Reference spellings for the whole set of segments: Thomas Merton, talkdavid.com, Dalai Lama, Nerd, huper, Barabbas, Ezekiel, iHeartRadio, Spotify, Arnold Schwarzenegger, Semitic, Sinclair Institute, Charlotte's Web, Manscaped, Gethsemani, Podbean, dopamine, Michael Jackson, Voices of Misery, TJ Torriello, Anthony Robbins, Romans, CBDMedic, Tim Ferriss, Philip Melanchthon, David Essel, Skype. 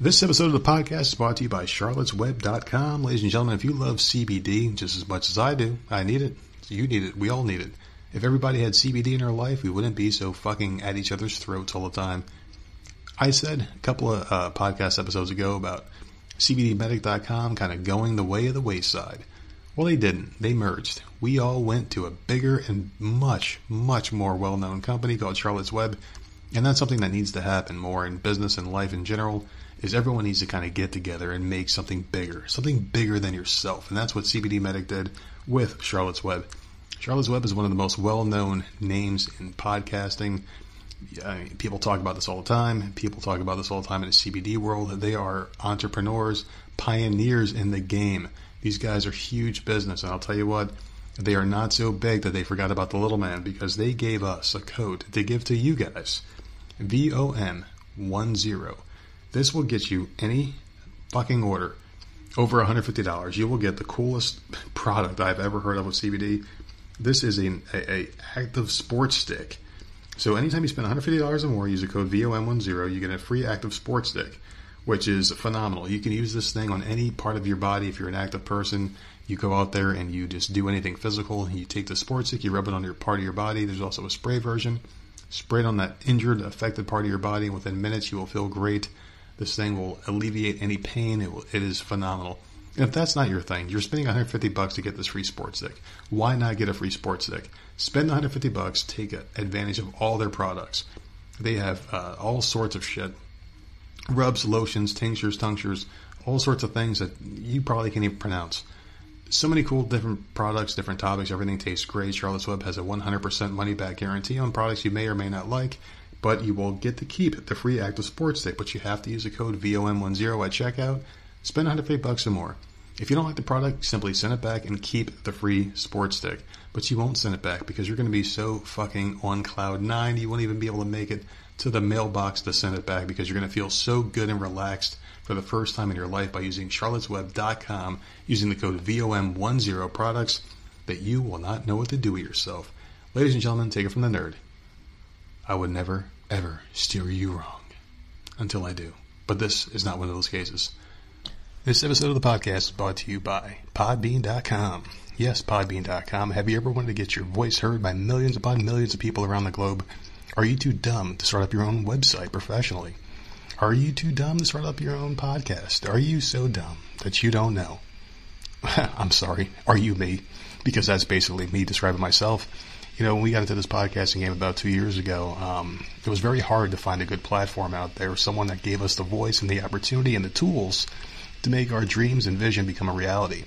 This episode of the podcast is brought to you by charlottesweb.com. Ladies and gentlemen, if you love CBD just as much as I do, I need it, you need it, we all need it. If everybody had CBD in our life, we wouldn't be so fucking at each other's throats all the time. I said a couple of podcast episodes ago about CBDMedic.com kind of going the way of the wayside. Well, they didn't. They merged. We all went to a bigger and much, much more well-known company called Charlotte's Web. And that's something that needs to happen more in business and life in general, is everyone needs to kind of get together and make something bigger than yourself. And that's what CBD Medic did with Charlotte's Web. Charlotte's Web is one of the most well-known names in podcasting. I mean, people talk about this all the time. People talk about this all the time in the CBD world. They are entrepreneurs, pioneers in the game. These guys are huge business. And I'll tell you what, they are not so big that they forgot about the little man, because they gave us a code to give to you guys. VOM10. This will get you any fucking order over $150. You will get the coolest product I've ever heard of with CBD. This is an active sports stick. So anytime you spend $150 or more, use the code VOM10, you get a free active sports stick, which is phenomenal. You can use this thing on any part of your body. If you're an active person, you go out there and you just do anything physical. You take the sports stick, you rub it on your part of your body. There's also a spray version. Spray it on that injured, affected part of your body, and within minutes you will feel great. This thing will alleviate any pain. It is phenomenal. And if that's not your thing, you're spending $150 to get this free sports stick. Why not get a free sports stick? Spend $150, take advantage of all their products. They have all sorts of shit. Rubs, lotions, tinctures, tonsures, all sorts of things that you probably can't even pronounce. So many cool different products, different topics. Everything tastes great. Charlotte's Web has a 100% money-back guarantee on products you may or may not like. But you will get to keep the free active sports stick, but you have to use the code VOM10 at checkout. Spend $150 or more. If you don't like the product, simply send it back and keep the free sports stick. But you won't send it back, because you're going to be so fucking on cloud nine, you won't even be able to make it to the mailbox to send it back, because you're going to feel so good and relaxed for the first time in your life by using charlottesweb.com, using the code VOM10 products, that you will not know what to do with yourself. Ladies and gentlemen, take it from the nerd. I would never, ever steer you wrong until I do. But this is not one of those cases. This episode of the podcast is brought to you by Podbean.com. Yes, Podbean.com. Have you ever wanted to get your voice heard by millions upon millions of people around the globe? Are you too dumb to start up your own website professionally? Are you too dumb to start up your own podcast? Are you so dumb that you don't know? I'm sorry. Are you me? Because that's basically me describing myself. You know, when we got into this podcasting game about 2 years ago, it was very hard to find a good platform out there, someone that gave us the voice and the opportunity and the tools to make our dreams and vision become a reality.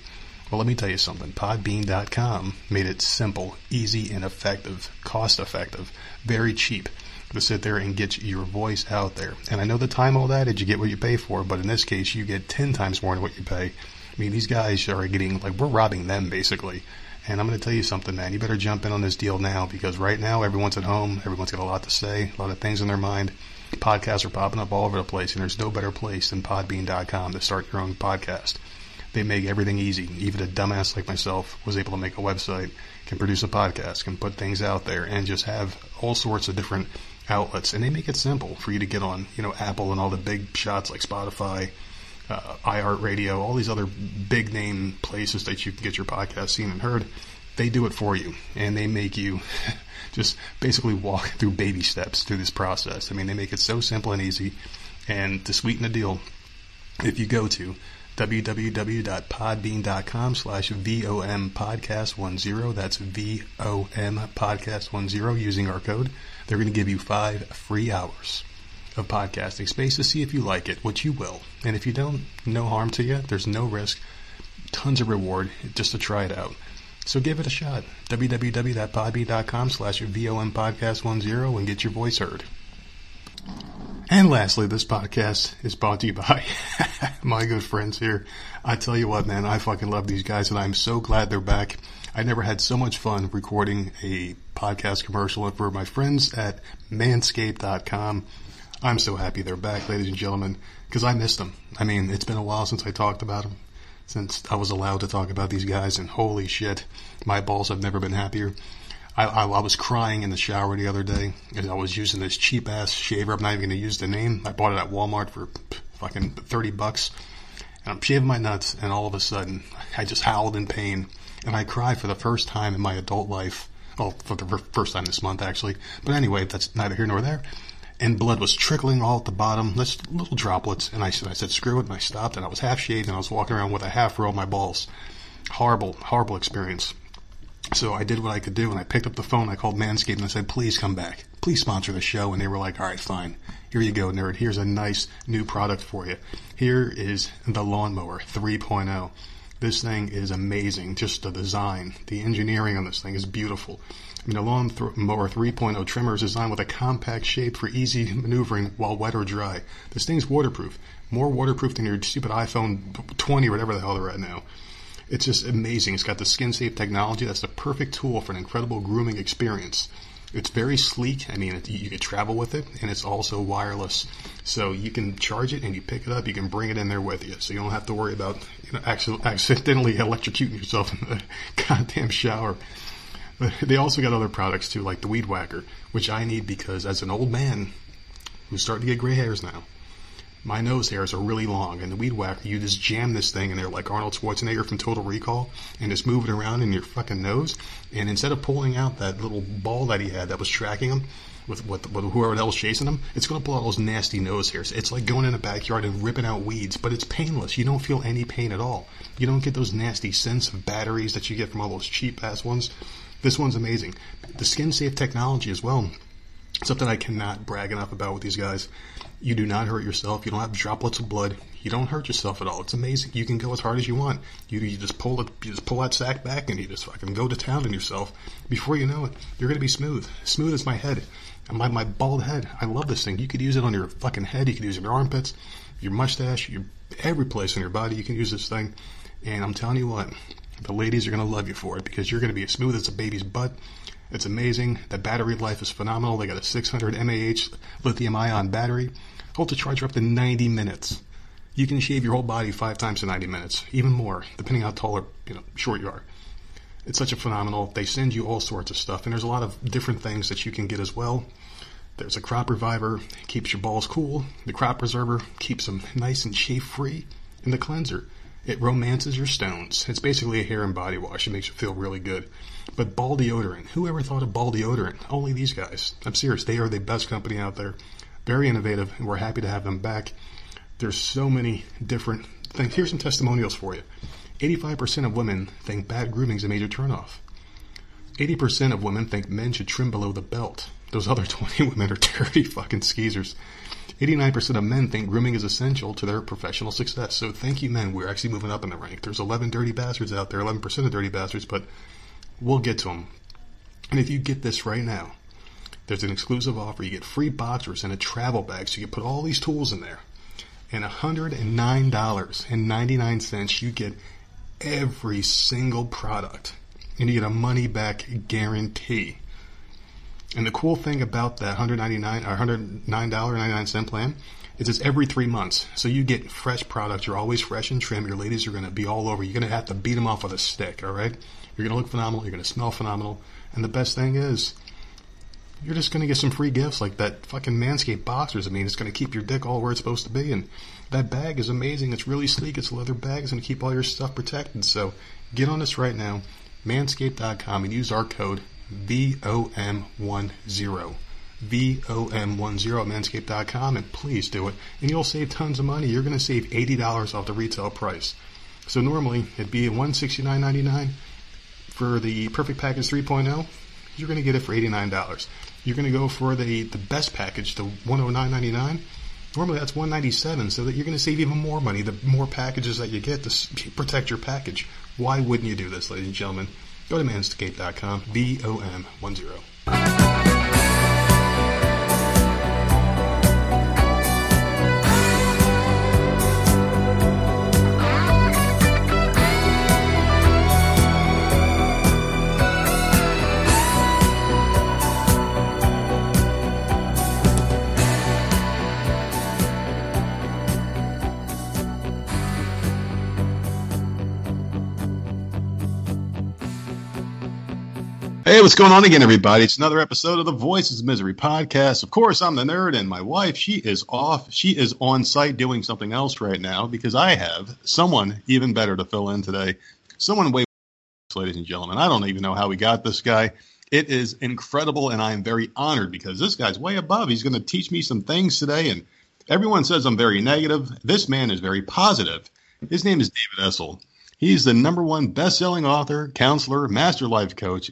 Well, let me tell you something. Podbean.com made it simple, easy, and effective, cost-effective, very cheap to sit there and get your voice out there. And I know the time all that is you get what you pay for, but in this case, you get 10 times more than what you pay. I mean, these guys are getting, like, we're robbing them, basically. And I'm going to tell you something, man. You better jump in on this deal now, because right now everyone's at home. Everyone's got a lot to say, a lot of things in their mind. Podcasts are popping up all over the place, and there's no better place than Podbean.com to start your own podcast. They make everything easy. Even a dumbass like myself was able to make a website, can produce a podcast, can put things out there, and just have all sorts of different outlets. And they make it simple for you to get on, you know, Apple and all the big shots like Spotify, iHeartRadio, all these other big name places that you can get your podcast seen and heard. They do it for you, and they make you just basically walk through baby steps through this process. I mean, they make it so simple and easy. And to sweeten the deal, if you go to www.podbean.com/VOMpodcast10, that's VOMpodcast10, using our code, they're going to give you 5 free hours of podcasting space to see if you like it, which you will. And if you don't, no harm to you. There's no risk. Tons of reward just to try it out. So give it a shot. www.podbean.com/VOMpodcast10 and get your voice heard. And lastly, this podcast is brought to you by my good friends here. I tell you what, man, I fucking love these guys, and I'm so glad they're back. I never had so much fun recording a podcast commercial for my friends at Manscaped.com. I'm so happy they're back, ladies and gentlemen, because I missed them. I mean, it's been a while since I talked about them, since I was allowed to talk about these guys, and holy shit, my balls have never been happier. I was crying in the shower the other day, and I was using this cheap-ass shaver. I'm not even going to use the name. I bought it at Walmart for fucking $30. And I'm shaving my nuts, and all of a sudden, I just howled in pain. And I cried for the first time in my adult life. Well, for the first time this month, actually. But anyway, that's neither here nor there. And blood was trickling all at the bottom, little droplets. And I said, screw it, and I stopped, and I was half shaved, and I was walking around with a half row of my balls. Horrible, horrible experience. So I did what I could do, and I picked up the phone, I called Manscaped, and I said, please come back. Please sponsor the show. And they were like, all right, fine. Here you go, nerd. Here's a nice new product for you. Here is the Lawnmower 3.0. This thing is amazing. Just the design, the engineering on this thing is beautiful. I mean, the Lawnmower 3.0 trimmer is designed with a compact shape for easy maneuvering while wet or dry. This thing's waterproof. More waterproof than your stupid iPhone 20 or whatever the hell they're at now. It's just amazing. It's got the skin-safe technology. That's the perfect tool for an incredible grooming experience. It's very sleek. I mean, you can travel with it, and it's also wireless. So you can charge it, and you pick it up. You can bring it in there with you, so you don't have to worry about accidentally electrocuting yourself in the goddamn shower. But they also got other products, too, like the Weed Whacker, which I need because as an old man who's starting to get gray hairs now, my nose hairs are really long, and the Weed Whacker, you just jam this thing in there like Arnold Schwarzenegger from Total Recall, and just move it around in your fucking nose. And instead of pulling out that little ball that he had that was tracking him with whoever else chasing him, it's going to pull out those nasty nose hairs. It's like going in the backyard and ripping out weeds, but it's painless. You don't feel any pain at all. You don't get those nasty scents of batteries that you get from all those cheap-ass ones. This one's amazing. The skin-safe technology as well. Something I cannot brag enough about with these guys. You do not hurt yourself. You don't have droplets of blood. You don't hurt yourself at all. It's amazing. You can go as hard as you want. You just pull that sack back, and you just fucking go to town on yourself. Before you know it, you're going to be smooth. Smooth as my head. My bald head. I love this thing. You could use it on your fucking head. You could use it on your armpits, your mustache, every place on your body. You can use this thing. And I'm telling you what, the ladies are going to love you for it, because you're going to be as smooth as a baby's butt. It's amazing. The battery life is phenomenal. They got a 600 mAh lithium-ion battery. Hold the charger up to 90 minutes. You can shave your whole body 5 times in 90 minutes, even more, depending how tall or short you are. It's such a phenomenal. They send you all sorts of stuff, and there's a lot of different things that you can get as well. There's a crop reviver, keeps your balls cool. The crop preserver keeps them nice and shave-free, and the cleanser. It romances your stones. It's basically a hair and body wash. It makes you feel really good. But ball deodorant. Who ever thought of ball deodorant? Only these guys. I'm serious. They are the best company out there. Very innovative, and we're happy to have them back. There's so many different things. Here's some testimonials for you. 85% of women think bad grooming is a major turnoff. 80% of women think men should trim below the belt. Those other 20 women are dirty fucking skeezers. 89% of men think grooming is essential to their professional success. So thank you, men. We're actually moving up in the rank. There's 11 dirty bastards out there, 11% of dirty bastards, but we'll get to them. And if you get this right now, there's an exclusive offer. You get free boxers and a travel bag, so you can put all these tools in there. And $109.99, you get every single product. And you get a money-back guarantee. And the cool thing about that $109.99 plan is it's every 3 months. So you get fresh products. You're always fresh and trim. Your ladies are going to be all over. You're going to have to beat them off with a stick, all right? You're going to look phenomenal. You're going to smell phenomenal. And the best thing is you're just going to get some free gifts like that fucking Manscaped boxers. I mean, it's going to keep your dick all where it's supposed to be. And that bag is amazing. It's really sleek. It's a leather bag. It's going to keep all your stuff protected. So get on this right now, Manscaped.com, and use our code VOM10. VOM10 at Manscaped.com, and please do it. And you'll save tons of money. You're going to save $80 off the retail price. So normally it'd be $169.99 for the Perfect Package 3.0. You're going to get it for $89. You're going to go for the best package, the $109.99. Normally that's $197, so that you're going to save even more money. The more packages that you get to protect your package. Why wouldn't you do this, ladies and gentlemen? Go to manscaped.com, VOM10. Hey, what's going on again, everybody? It's another episode of the Voices of Misery podcast. Of course, I'm the nerd, and my wife, she is off. She is on site doing something else right now because I have someone even better to fill in today. Someone way, ladies and gentlemen. I don't even know how we got this guy. It is incredible, and I am very honored because this guy's way above. He's going to teach me some things today, and everyone says I'm very negative. This man is very positive. His name is David Essel. He's the #1 best-selling author, counselor, master life coach,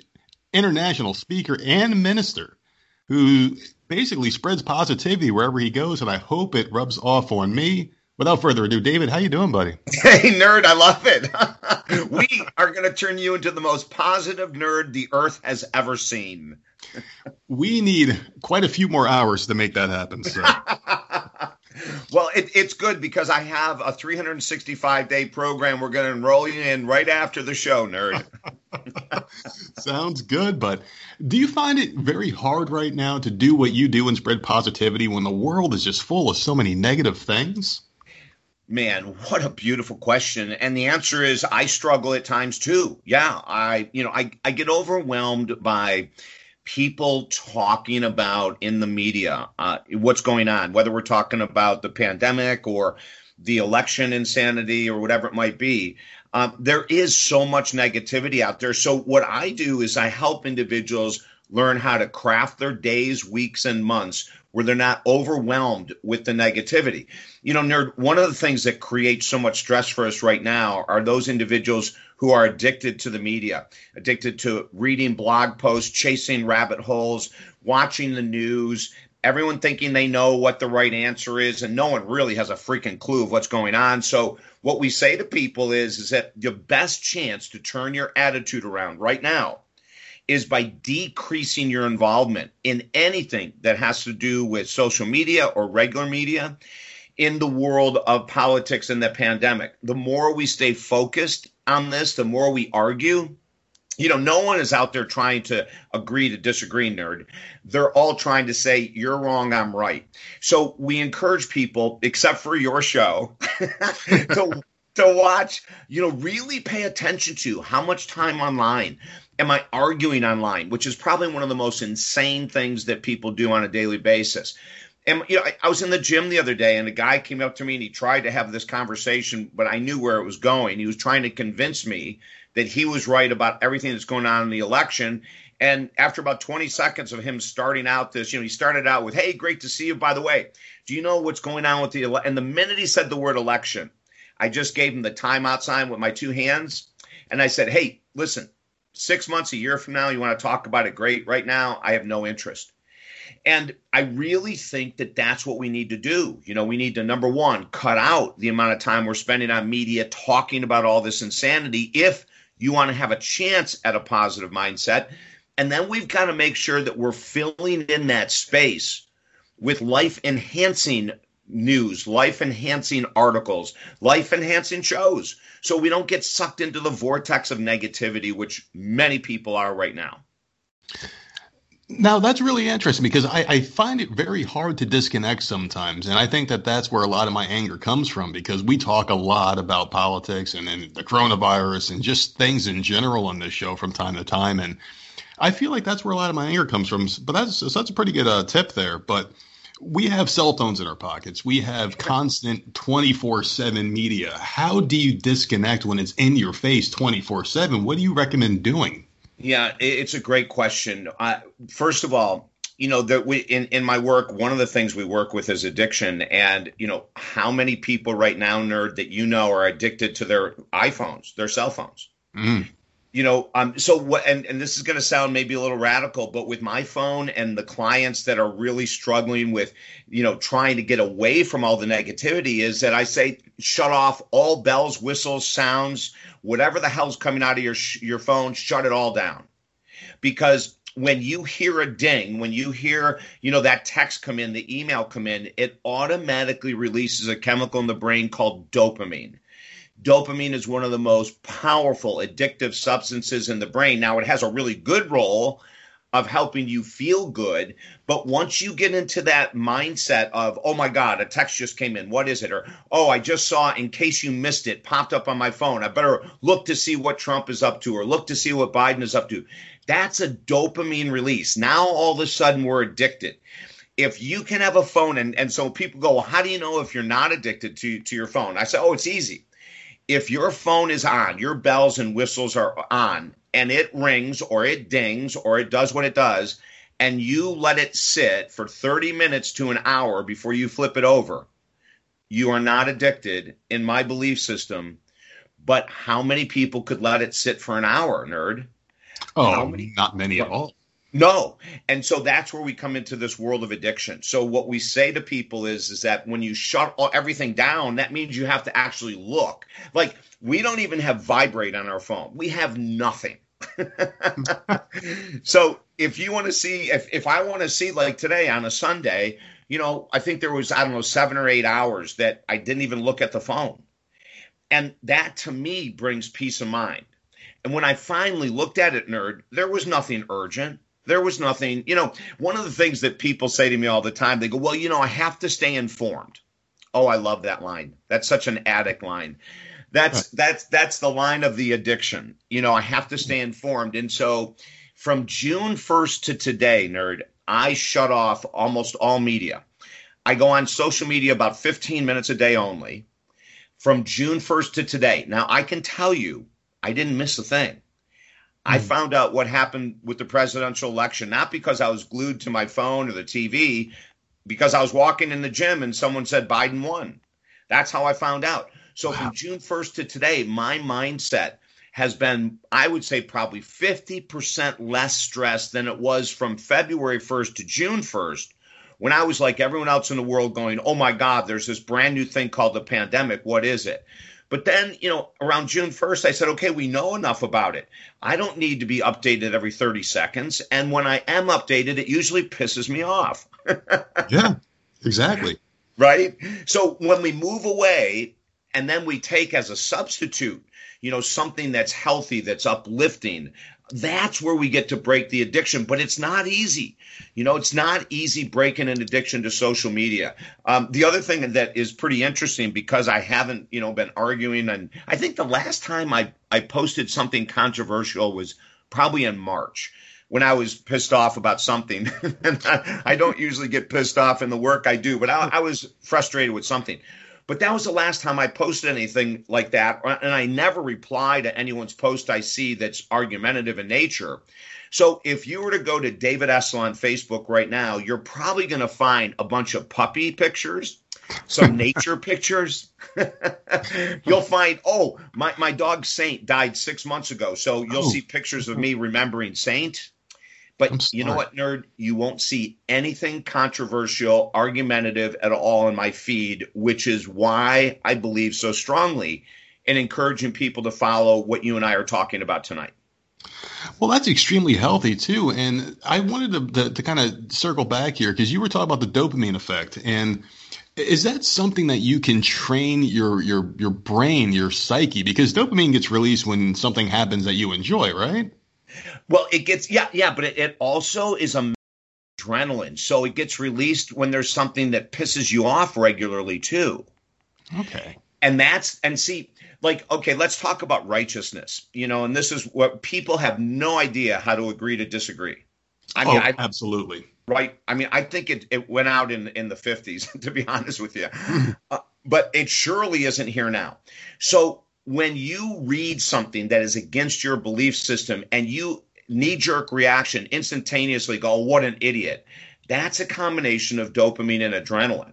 international speaker and minister who basically spreads positivity wherever he goes, and I hope it rubs off on me. Without further ado, David, how you doing, buddy? Hey, nerd, I love it. We are going to turn you into the most positive nerd the earth has ever seen. We need quite a few more hours to make that happen. So. Well, it's good because I have a 365-day program we're going to enroll you in right after the show, nerd. Sounds good, but do you find it very hard right now to do what you do and spread positivity when the world is just full of so many negative things? Man, what a beautiful question. And the answer is I struggle at times too. Yeah, I get overwhelmed by people talking about in the media what's going on, whether we're talking about the pandemic or the election insanity or whatever it might be. There is so much negativity out there. So what I do is I help individuals learn how to craft their days, weeks, and months where they're not overwhelmed with the negativity. You know, nerd, one of the things that creates so much stress for us right now are those individuals who are addicted to the media, addicted to reading blog posts, chasing rabbit holes, watching the news, everyone thinking they know what the right answer is, and no one really has a freaking clue of what's going on. So what we say to people is that the best chance to turn your attitude around right now is by decreasing your involvement in anything that has to do with social media or regular media in the world of politics and the pandemic. The more we stay focused on this, the more we argue. You know, no one is out there trying to agree to disagree, nerd. They're all trying to say, you're wrong, I'm right. So we encourage people, except for your show, to watch, you know, really pay attention to how much time online am I arguing online, which is probably one of the most insane things that people do on a daily basis. And, you know, I was in the gym the other day and a guy came up to me and he tried to have this conversation, but I knew where it was going. He was trying to convince me that he was right about everything that's going on in the election. And after about 20 seconds of him starting out this, you know, he started out with, hey, great to see you. By the way, do you know what's going on with the election? And the minute he said the word election, I just gave him the timeout sign with my two hands. And I said, hey, listen, 6 months, a year from now, you want to talk about it? Great. Right now, I have no interest. And I really think that that's what we need to do. You know, we need to, number one, cut out the amount of time we're spending on media talking about all this insanity if you want to have a chance at a positive mindset. And then we've got to make sure that we're filling in that space with life-enhancing news, life-enhancing articles, life-enhancing shows, so we don't get sucked into the vortex of negativity, which many people are right now. Now, that's really interesting because I find it very hard to disconnect sometimes. And I think that that's where a lot of my anger comes from, because we talk a lot about politics and the coronavirus and just things in general on this show from time to time. And I feel like that's where a lot of my anger comes from. But that's a pretty good tip there. But we have cell phones in our pockets. We have constant 24/7 media. How do you disconnect when it's in your face 24/7? What do you recommend doing? Yeah, it's a great question. First of all, you know, that we in my work, one of the things we work with is addiction. And, you know, how many people right now, nerd, that you know are addicted to their iPhones, their cell phones? Mm. You know, so what, and this is going to sound maybe a little radical, but with my phone and the clients that are really struggling with, you know, trying to get away from all the negativity is that I say, shut off all bells, whistles, sounds, whatever the hell's coming out of your phone, shut it all down. Because when you hear a ding, when you hear, you know, that text come in, the email come in, it automatically releases a chemical in the brain called dopamine. Dopamine is one of the most powerful addictive substances in the brain. Now, it has a really good role of helping you feel good. But once you get into that mindset of, oh my God, a text just came in, what is it? Or, oh, I just saw, in case you missed it, popped up on my phone, I better look to see what Trump is up to, or look to see what Biden is up to. That's a dopamine release. Now all of a sudden we're addicted. If you can have a phone, and so people go, well, how do you know if you're not addicted to your phone? I say, oh, it's easy. If your phone is on, your bells and whistles are on, and it rings or it dings or it does what it does, and you let it sit for 30 minutes to an hour before you flip it over, you are not addicted, in my belief system. But how many people could let it sit for an hour, Nerd? Oh, not many at all. No. And so that's where we come into this world of addiction. So what we say to people is that when you shut everything down, that means you have to actually look. Like, we don't even have vibrate on our phone. We have nothing. So if you want to see, if I want to see, like today on a Sunday, you know, I think there was, I don't know, 7 or 8 hours that I didn't even look at the phone. And that to me brings peace of mind. And when I finally looked at it, Nerd, there was nothing urgent. There was nothing, you know, one of the things that people say to me all the time, they go, well, you know, I have to stay informed. Oh, I love that line. That's such an addict line. That's the line of the addiction. You know, I have to stay informed. And so from June 1st to today, Nerd, I shut off almost all media. I go on social media about 15 minutes a day only from June 1st to today. Now, I can tell you, I didn't miss a thing. I found out what happened with the presidential election, not because I was glued to my phone or the TV, because I was walking in the gym and someone said Biden won. That's how I found out. So from June 1st to today, my mindset has been, I would say, probably 50% less stressed than it was from February 1st to June 1st, when I was like everyone else in the world going, oh my God, there's this brand new thing called the pandemic. What is it? But then, you know, around June 1st, I said, okay, we know enough about it. I don't need to be updated every 30 seconds. And when I am updated, it usually pisses me off. Yeah, exactly. Right? So when we move away and then we take as a substitute, you know, something that's healthy, that's uplifting, that's where we get to break the addiction. But it's not easy. You know, it's not easy breaking an addiction to social media. The other thing that is pretty interesting, because I haven't, you know, been arguing, and I think the last time I posted something controversial was probably in March, when I was pissed off about something. And I don't usually get pissed off in the work I do, but I was frustrated with something. But that was the last time I posted anything like that, and I never reply to anyone's post I see that's argumentative in nature. So if you were to go to David Essel on Facebook right now, you're probably going to find a bunch of puppy pictures, some nature pictures. You'll find, oh, my dog Saint died 6 months ago, so you'll see pictures of me remembering Saint. But you know what, Nerd? You won't see anything controversial, argumentative at all in my feed, which is why I believe so strongly in encouraging people to follow what you and I are talking about tonight. Well, that's extremely healthy, too. And I wanted to kind of circle back here, because you were talking about the dopamine effect. And is that something that you can train your brain, your psyche? Because dopamine gets released when something happens that you enjoy, right? Well, it gets, but it also is a adrenaline. So it gets released when there's something that pisses you off regularly too. Okay. And let's talk about righteousness, you know, and this is what people have no idea how to agree to disagree. I mean, absolutely. Right. I mean, I think it went out in the 50s, to be honest with you, but it surely isn't here now. So when you read something that is against your belief system and you knee-jerk reaction instantaneously go, oh, what an idiot, that's a combination of dopamine and adrenaline.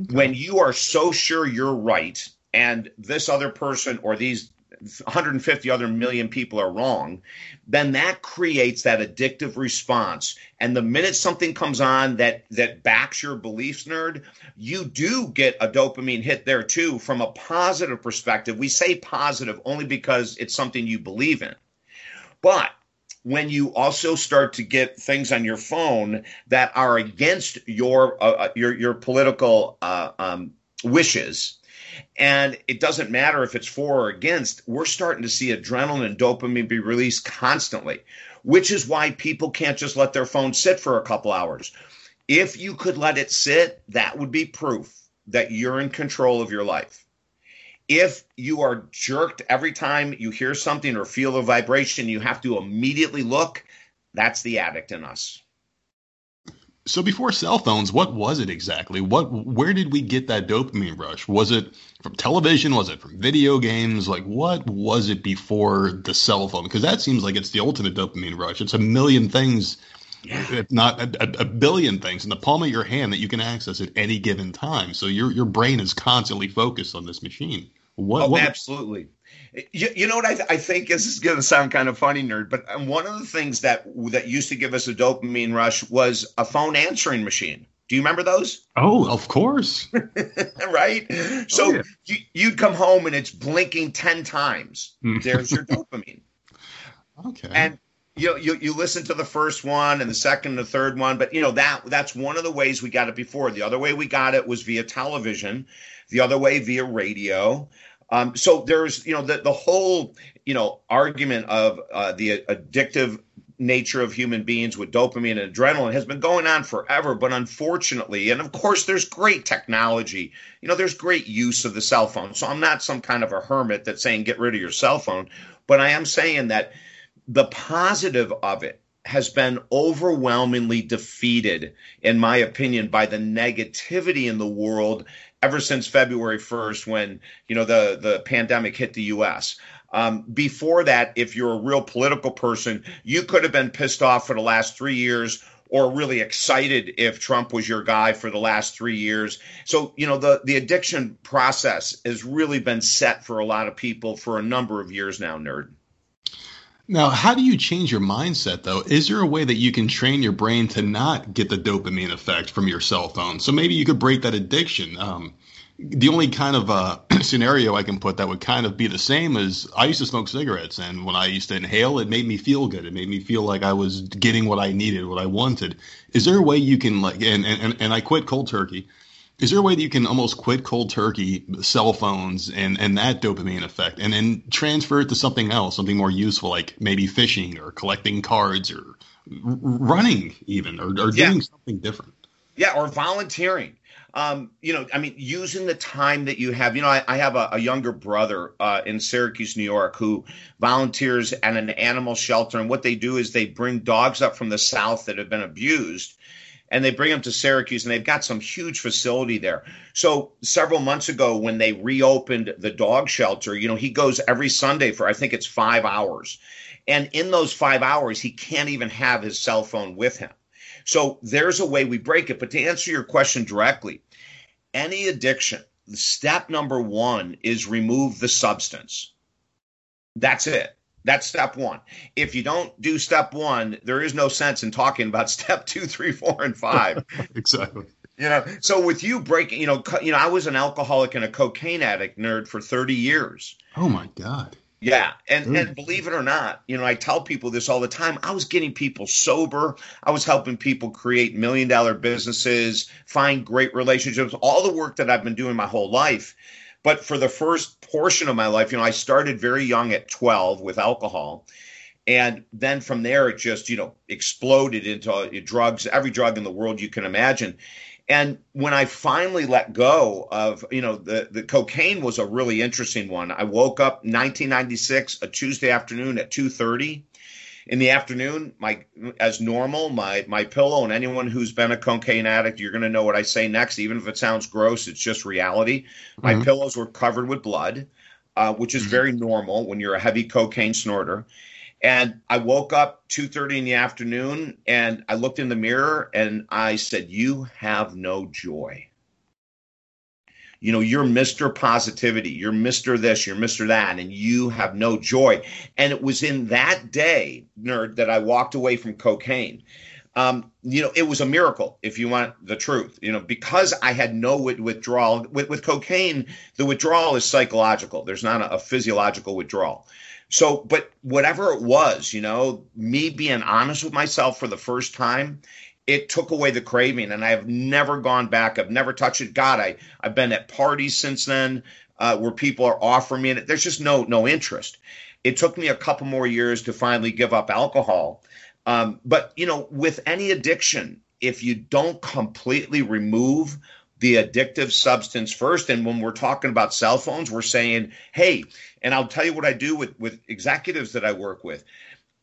Okay. When you are so sure you're right and this other person or these 150 other million people are wrong, then that creates that addictive response. And the minute something comes on that backs your beliefs, Nerd, you do get a dopamine hit there too, from a positive perspective. We say positive only because it's something you believe in. But when you also start to get things on your phone that are against your political wishes, and it doesn't matter if it's for or against, we're starting to see adrenaline and dopamine be released constantly. which is why people can't just let their phone sit for a couple hours. If you could let it sit, that would be proof that you're in control of your life. If you are jerked every time you hear something or feel a vibration, you have to immediately look. That's the addict in us. So before cell phones, what was it exactly? Where did we get that dopamine rush? Was it from television? Was it from video games? Like, what was it before the cell phone? Because that seems like it's the ultimate dopamine rush. It's a million things, if not a billion things in the palm of your hand that you can access at any given time. So your brain is constantly focused on this machine. Absolutely. You know what I think is going to sound kind of funny, Nerd, but one of the things that used to give us a dopamine rush was a phone answering machine. Do you remember those? Oh, of course. Right? Oh, so yeah. You'd come home and it's blinking 10 times. There's your dopamine. Okay. And you listen to the first one and the second and the third one, but that's one of the ways we got it before. The other way we got it was via television, the other way via radio. So there's, the whole, argument of the addictive nature of human beings with dopamine and adrenaline has been going on forever. But unfortunately, and of course, there's great technology, there's great use of the cell phone. So I'm not some kind of a hermit that's saying get rid of your cell phone. But I am saying that the positive of it has been overwhelmingly defeated, in my opinion, by the negativity in the world ever since February 1st, when, the pandemic hit the U.S. Before that, if you're a real political person, you could have been pissed off for the last 3 years, or really excited if Trump was your guy for the last 3 years. So, the addiction process has really been set for a lot of people for a number of years now, Nerd. Now, how do you change your mindset, though? Is there a way that you can train your brain to not get the dopamine effect from your cell phone? So maybe you could break that addiction. The only kind of scenario I can put that would kind of be the same is I used to smoke cigarettes, and when I used to inhale, it made me feel good. It made me feel like I was getting what I needed, what I wanted. Is there a way you can and I quit cold turkey. Is there a way that you can almost quit cold turkey, cell phones, and that dopamine effect, and then transfer it to something else, something more useful, like maybe fishing or collecting cards or running even, or doing something different? Yeah, or volunteering. Using the time that you have. I have a younger brother in Syracuse, New York, who volunteers at an animal shelter. And what they do is they bring dogs up from the South that have been abused. And they bring them to Syracuse, and they've got some huge facility there. So several months ago, when they reopened the dog shelter, he goes every Sunday for, I think it's 5 hours. And in those 5 hours, he can't even have his cell phone with him. So there's a way we break it. But to answer your question directly, any addiction, step number one is remove the substance. That's it. That's step one. If you don't do step one, there is no sense in talking about step 2, 3, 4, and 5. Exactly. So with you breaking, I was an alcoholic and a cocaine addict, Nerd, for 30 years. Oh my God. Yeah. And believe it or not, I tell people this all the time. I was getting people sober. I was helping people create $1 million businesses, find great relationships, all the work that I've been doing my whole life. But for the first portion of my life, I started very young at 12 with alcohol. And then from there, it just, exploded into drugs, every drug in the world you can imagine. And when I finally let go of, the cocaine was a really interesting one. I woke up 1996, a Tuesday afternoon at 2:30 in the afternoon. My pillow, and anyone who's been a cocaine addict, you're going to know what I say next. Even if it sounds gross, it's just reality. My pillows were covered with blood, which is very normal when you're a heavy cocaine snorter. And I woke up 2:30 in the afternoon, and I looked in the mirror and I said, "You have no joy. You're Mr. Positivity. You're Mr. This, you're Mr. That, and you have no joy." And it was in that day, Nerd, that I walked away from cocaine. It was a miracle, if you want the truth, because I had no withdrawal. With cocaine, the withdrawal is psychological. There's not a physiological withdrawal. So, but whatever it was, me being honest with myself for the first time, it took away the craving, and I have never gone back. I've never touched it. God, I've been at parties since then where people are offering me it. There's just no interest. It took me a couple more years to finally give up alcohol. But, you know, with any addiction, if you don't completely remove the addictive substance first, and when we're talking about cell phones, we're saying, hey, and I'll tell you what I do with executives that I work with.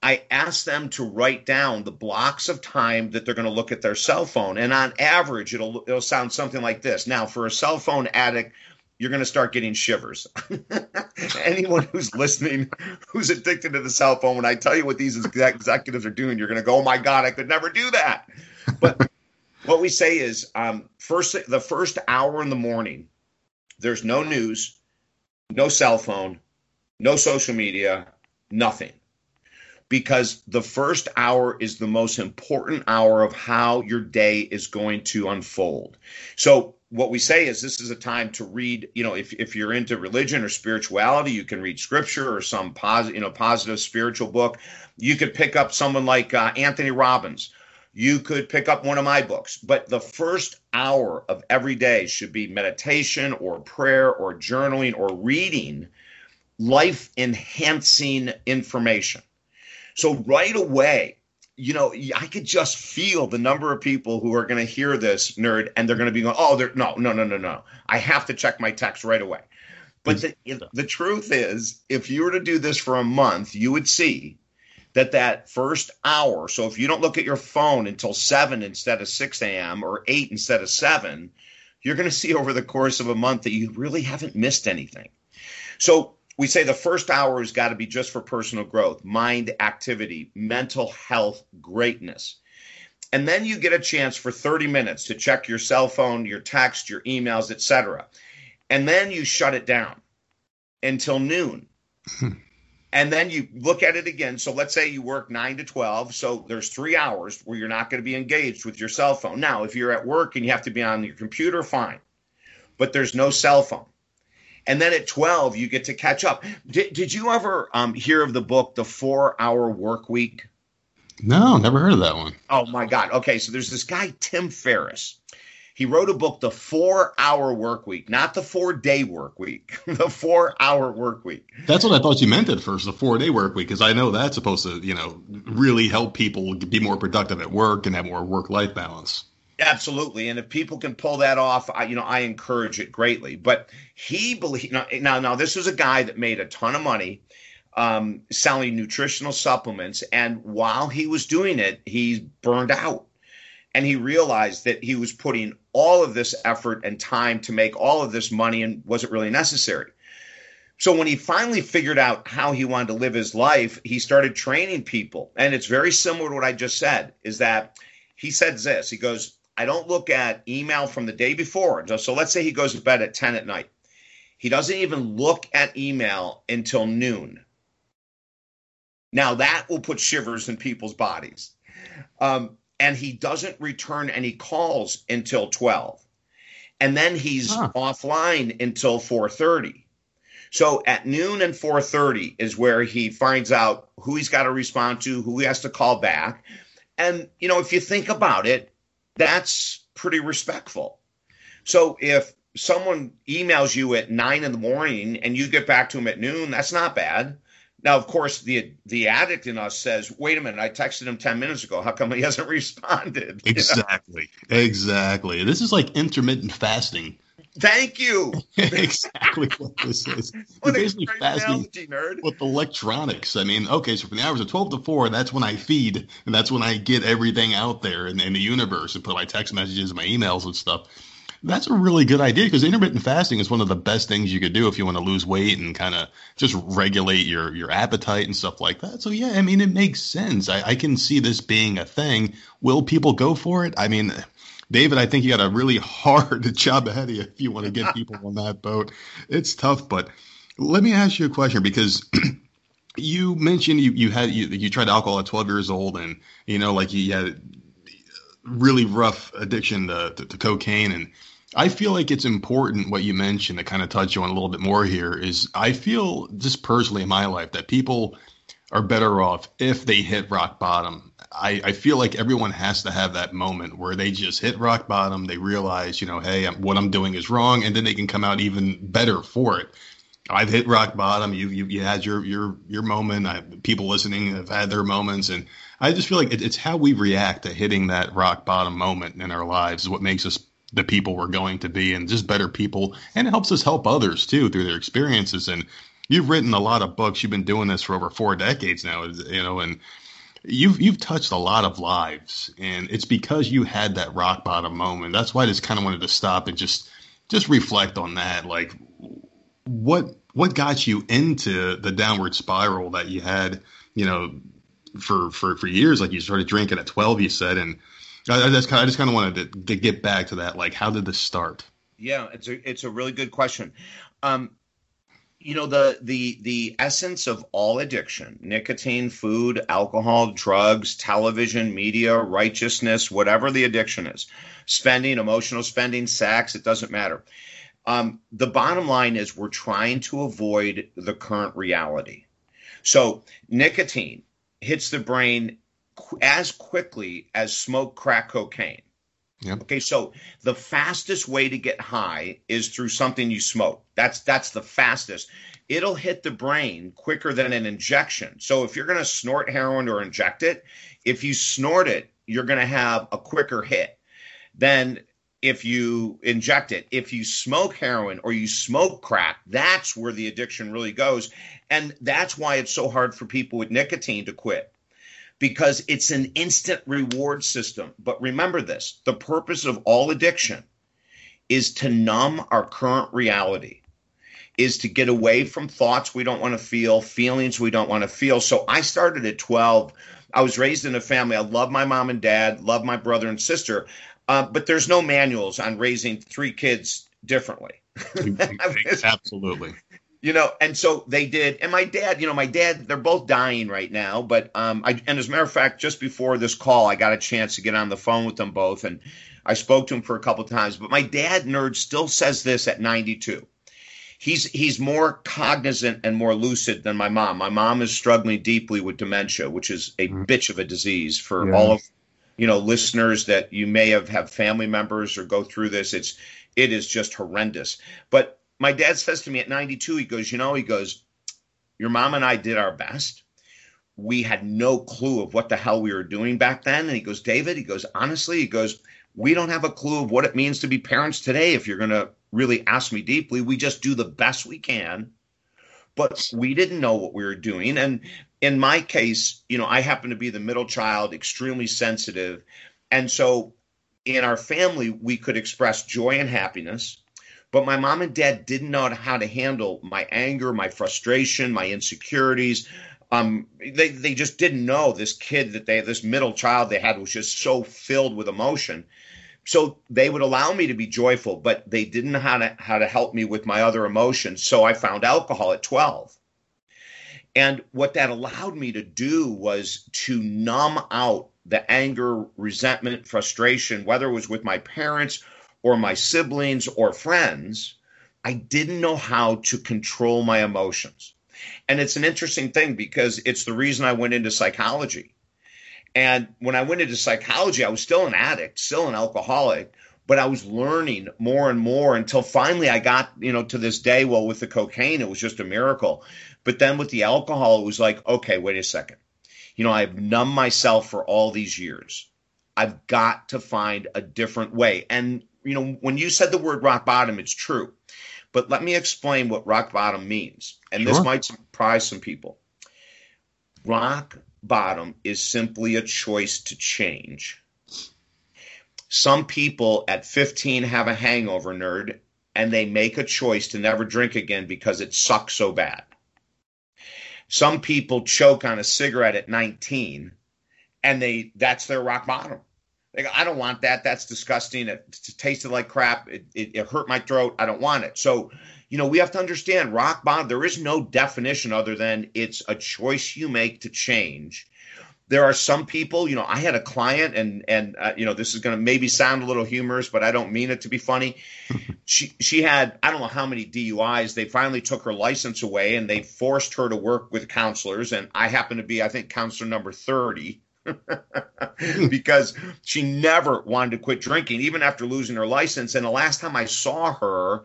I ask them to write down the blocks of time that they're going to look at their cell phone. And on average, it'll sound something like this. Now, for a cell phone addict, you're going to start getting shivers. Anyone who's listening, who's addicted to the cell phone, when I tell you what these executives are doing, you're going to go, oh, my God, I could never do that. But what we say is the first hour in the morning, there's no news, no cell phone, no social media, nothing. Because the first hour is the most important hour of how your day is going to unfold. So what we say is this is a time to read, you know, if you're into religion or spirituality, you can read scripture or some positive spiritual book. You could pick up someone like Anthony Robbins. You could pick up one of my books, but the first hour of every day should be meditation or prayer or journaling or reading life-enhancing information. So right away, you know, I could just feel the number of people who are going to hear this, Nerd, and they're going to be going, oh, no. I have to check my text right away. But the truth is, if you were to do this for a month, you would see that first hour, so if you don't look at your phone until 7 instead of 6 a.m. or 8 instead of 7, you're going to see over the course of a month that you really haven't missed anything. So we say the first hour has got to be just for personal growth, mind activity, mental health, greatness. And then you get a chance for 30 minutes to check your cell phone, your text, your emails, etc. And then you shut it down until noon. And then you look at it again. So let's say you work 9 to 12. So there's 3 hours where you're not going to be engaged with your cell phone. Now, if you're at work and you have to be on your computer, fine. But there's no cell phone. And then at 12, you get to catch up. Did you ever hear of the book, The 4 Hour Work Week? No, never heard of that one. Oh, my God. Okay, so there's this guy, Tim Ferriss. He wrote a book, The 4 Hour Work Week, not the 4 day work week, the 4 hour work week. That's what I thought you meant at first, the 4 day work week, because I know that's supposed to, you know, really help people be more productive at work and have more work life balance. Absolutely. And if people can pull that off, I encourage it greatly. But he believed, now this is a guy that made a ton of money selling nutritional supplements. And while he was doing it, he burned out. And he realized that he was putting all of this effort and time to make all of this money and wasn't really necessary. So when he finally figured out how he wanted to live his life, he started training people. And it's very similar to what I just said, is that he said this. He goes, I don't look at email from the day before. So let's say he goes to bed at 10 at night. He doesn't even look at email until noon. Now that will put shivers in people's bodies. And he doesn't return any calls until 12. And then he's offline until 4:30. So at noon and 4:30 is where he finds out who he's got to respond to, who he has to call back. And, you know, if you think about it, that's pretty respectful. So if someone emails you at 9 in the morning and you get back to him at noon, that's not bad. Now, of course, the addict in us says, wait a minute, I texted him 10 minutes ago. How come he hasn't responded? Exactly. You know? Exactly. This is like intermittent fasting. Thank you. Exactly what this is. What basically fasting Nerd. With electronics. I mean, okay, so from the hours of 12 to 4, that's when I feed. And that's when I get everything out there in the universe and put my text messages and my emails and stuff. That's a really good idea because intermittent fasting is one of the best things you could do if you want to lose weight and kind of just regulate your appetite and stuff like that. So, yeah, I mean, it makes sense. I can see this being a thing. Will people go for it? I mean, David, I think you got a really hard job ahead of you if you want to get people on that boat. It's tough, but let me ask you a question because – you mentioned you tried alcohol at 12 years old and, you know, like you had really rough addiction to cocaine and – I feel like it's important what you mentioned to kind of touch on a little bit more here is I feel just personally in my life that people are better off if they hit rock bottom. I feel like everyone has to have that moment where they just hit rock bottom. They realize, you know, hey, what I'm doing is wrong. And then they can come out even better for it. I've hit rock bottom. You had your moment. People listening have had their moments, and I just feel like it's how we react to hitting that rock bottom moment in our lives is what makes us the people we're going to be, and just better people. And it helps us help others too through their experiences. And you've written a lot of books. You've been doing this for over 4 decades now, you know, and you've touched a lot of lives, and it's because you had that rock bottom moment. That's why I just kind of wanted to stop and just reflect on that. Like, what got you into the downward spiral that you had, you know, for years? Like, you started drinking at 12, you said, and I just kind of wanted to get back to that. Like, how did this start? Yeah, it's a really good question. You know, the essence of all addiction, nicotine, food, alcohol, drugs, television, media, righteousness, whatever the addiction is, spending, emotional spending, sex, it doesn't matter. The bottom line is we're trying to avoid the current reality. So nicotine hits the brain as quickly as smoke, crack, cocaine. Yep. Okay, so the fastest way to get high is through something you smoke. That's the fastest. It'll hit the brain quicker than an injection. So if you're going to snort heroin or inject it, if you snort it, you're going to have a quicker hit than if you inject it. If you smoke heroin or you smoke crack, that's where the addiction really goes. And that's why it's so hard for people with nicotine to quit, because it's an instant reward system. But remember this, the purpose of all addiction is to numb our current reality, is to get away from thoughts we don't want to feel, feelings we don't want to feel. So I started at 12. I was raised in a family. I love my mom and dad, love my brother and sister, but there's no manuals on raising 3 kids differently. Absolutely. You know, and so they did. And my dad, they're both dying right now. But and as a matter of fact, just before this call, I got a chance to get on the phone with them both. And I spoke to him for a couple of times. But my dad, Nerd, still says this at 92. He's more cognizant and more lucid than my mom. My mom is struggling deeply with dementia, which is a bitch of a disease for all of, you know, listeners that you may have family members or go through this. It is just horrendous. But my dad says to me at 92, he goes, your mom and I did our best. We had no clue of what the hell we were doing back then. And he goes, David, honestly, we don't have a clue of what it means to be parents today. If you're going to really ask me deeply, we just do the best we can. But we didn't know what we were doing. And in my case, you know, I happen to be the middle child, extremely sensitive. And so in our family, we could express joy and happiness. But my mom and dad didn't know how to handle my anger, my frustration, my insecurities. They just didn't know this kid that this middle child they had was just so filled with emotion. So they would allow me to be joyful, but they didn't know how to help me with my other emotions. So I found alcohol at 12. And what that allowed me to do was to numb out the anger, resentment, frustration, whether it was with my parents or my siblings or friends. I didn't know how to control my emotions. And it's an interesting thing because it's the reason I went into psychology. And when I went into psychology, I was still an addict, still an alcoholic, but I was learning more and more until finally I got, you know, to this day, well, with the cocaine, it was just a miracle. But then with the alcohol, it was like, okay, wait a second. You know, I've numbed myself for all these years. I've got to find a different way. And you know, when you said the word rock bottom, it's true. But let me explain what rock bottom means. And Sure. This might surprise some people. Rock bottom is simply a choice to change. Some people at 15 have a hangover, Nerd, and they make a choice to never drink again because it sucks so bad. Some people choke on a cigarette at 19, and that's their rock bottom. Like, I don't want that. That's disgusting. It tasted like crap. It hurt my throat. I don't want it. So, you know, we have to understand rock bottom. There is no definition other than it's a choice you make to change. There are some people, you know, I had a client and you know, this is going to maybe sound a little humorous, but I don't mean it to be funny. She had, I don't know how many DUIs. They finally took her license away and they forced her to work with counselors. And I happen to be, I think, counselor number 30. Because she never wanted to quit drinking, even after losing her license. And the last time I saw her,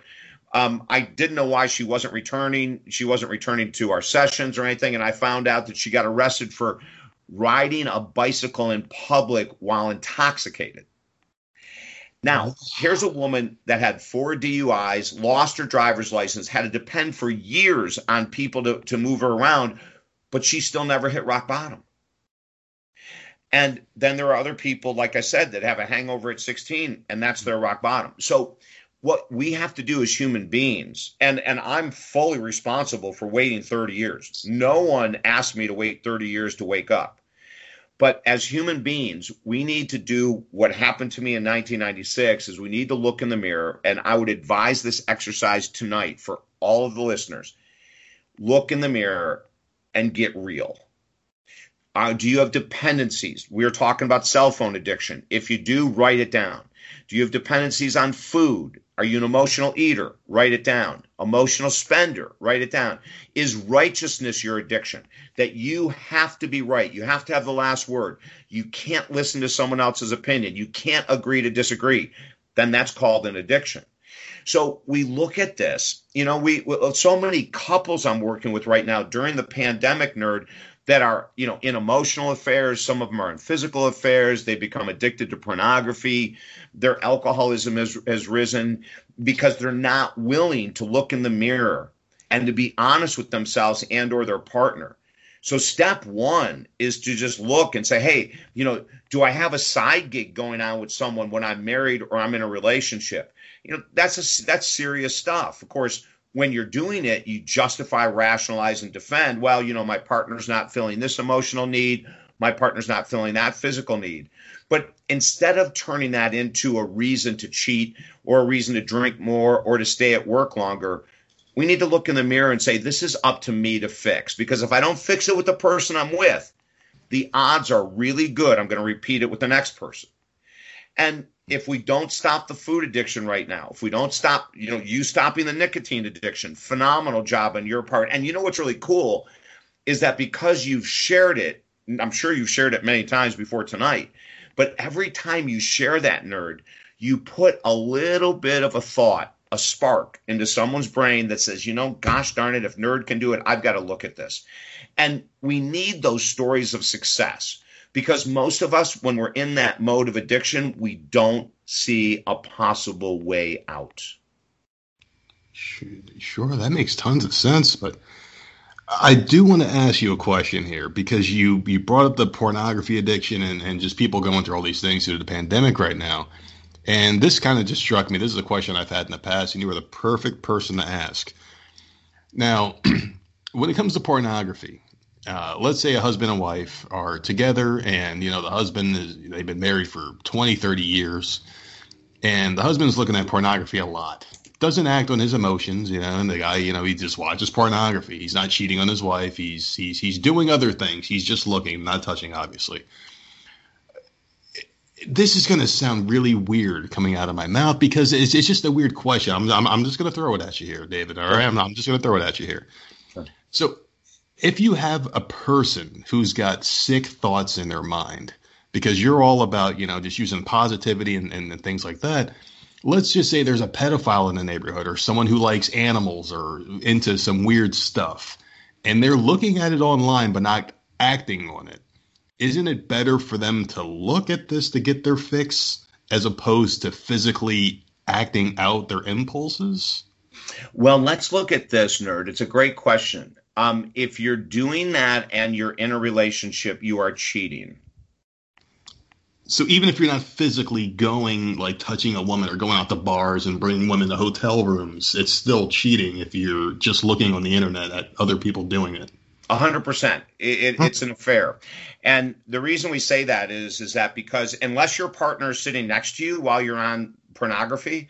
I didn't know why she wasn't returning. She wasn't returning to our sessions or anything. And I found out that she got arrested for riding a bicycle in public while intoxicated. Now, here's a woman that had 4 DUIs, lost her driver's license, had to depend for years on people to move her around, but she still never hit rock bottom. And then there are other people, like I said, that have a hangover at 16, and that's their rock bottom. So what we have to do as human beings, and I'm fully responsible for waiting 30 years. No one asked me to wait 30 years to wake up. But as human beings, we need to do what happened to me in 1996 is we need to look in the mirror. And I would advise this exercise tonight for all of the listeners. Look in the mirror and get real. Do you have dependencies? We are talking about cell phone addiction. If you do, write it down. Do you have dependencies on food? Are you an emotional eater? Write it down. Emotional spender? Write it down. Is righteousness your addiction? That you have to be right. You have to have the last word. You can't listen to someone else's opinion. You can't agree to disagree. Then that's called an addiction. So we look at this. You know, so many couples I'm working with right now during the pandemic, Nerd, that are, you know, in emotional affairs. Some of them are in physical affairs. They become addicted to pornography. Their alcoholism has risen because they're not willing to look in the mirror and to be honest with themselves and or their partner. So step one is to just look and say, hey, you know, do I have a side gig going on with someone when I'm married or I'm in a relationship? You know, that's serious stuff. Of course, when you're doing it, you justify, rationalize, and defend. Well, you know, my partner's not filling this emotional need. My partner's not filling that physical need. But instead of turning that into a reason to cheat or a reason to drink more or to stay at work longer, we need to look in the mirror and say, this is up to me to fix. Because if I don't fix it with the person I'm with, the odds are really good I'm going to repeat it with the next person. And if we don't stop the food addiction right now, if we don't stop, you know, you stopping the nicotine addiction, phenomenal job on your part. And you know what's really cool is that because you've shared it, I'm sure you've shared it many times before tonight, but every time you share that, Nerd, you put a little bit of a thought, a spark into someone's brain that says, you know, gosh darn it, if Nerd can do it, I've got to look at this. And we need those stories of success. Because most of us, when we're in that mode of addiction, we don't see a possible way out. Sure, that makes tons of sense. But I do want to ask you a question here, because you brought up the pornography addiction and just people going through all these things due to the pandemic right now. And this kind of just struck me. This is a question I've had in the past, and you were the perfect person to ask. Now, when it comes to pornography, let's say a husband and wife are together and, you know, the husband they've been married for 20, 30 years and the husband's looking at pornography a lot, doesn't act on his emotions, you know, and the guy, you know, he just watches pornography. He's not cheating on his wife. He's doing other things. He's just looking, not touching, obviously. This is going to sound really weird coming out of my mouth because it's just a weird question. I'm just going to throw it at you here, David. All right. I'm just going to throw it at you here. Sure. So, if you have a person who's got sick thoughts in their mind, because you're all about, you know, just using positivity and things like that, let's just say there's a pedophile in the neighborhood or someone who likes animals or into some weird stuff, and they're looking at it online but not acting on it. Isn't it better for them to look at this to get their fix as opposed to physically acting out their impulses? Well, let's look at this, Nerd. It's a great question. If you're doing that and you're in a relationship, you are cheating. So even if you're not physically going, like touching a woman or going out to bars and bringing women to hotel rooms, it's still cheating if you're just looking on the internet at other people doing it. 100%. It's an affair. And the reason we say that is that because unless your partner is sitting next to you while you're on pornography,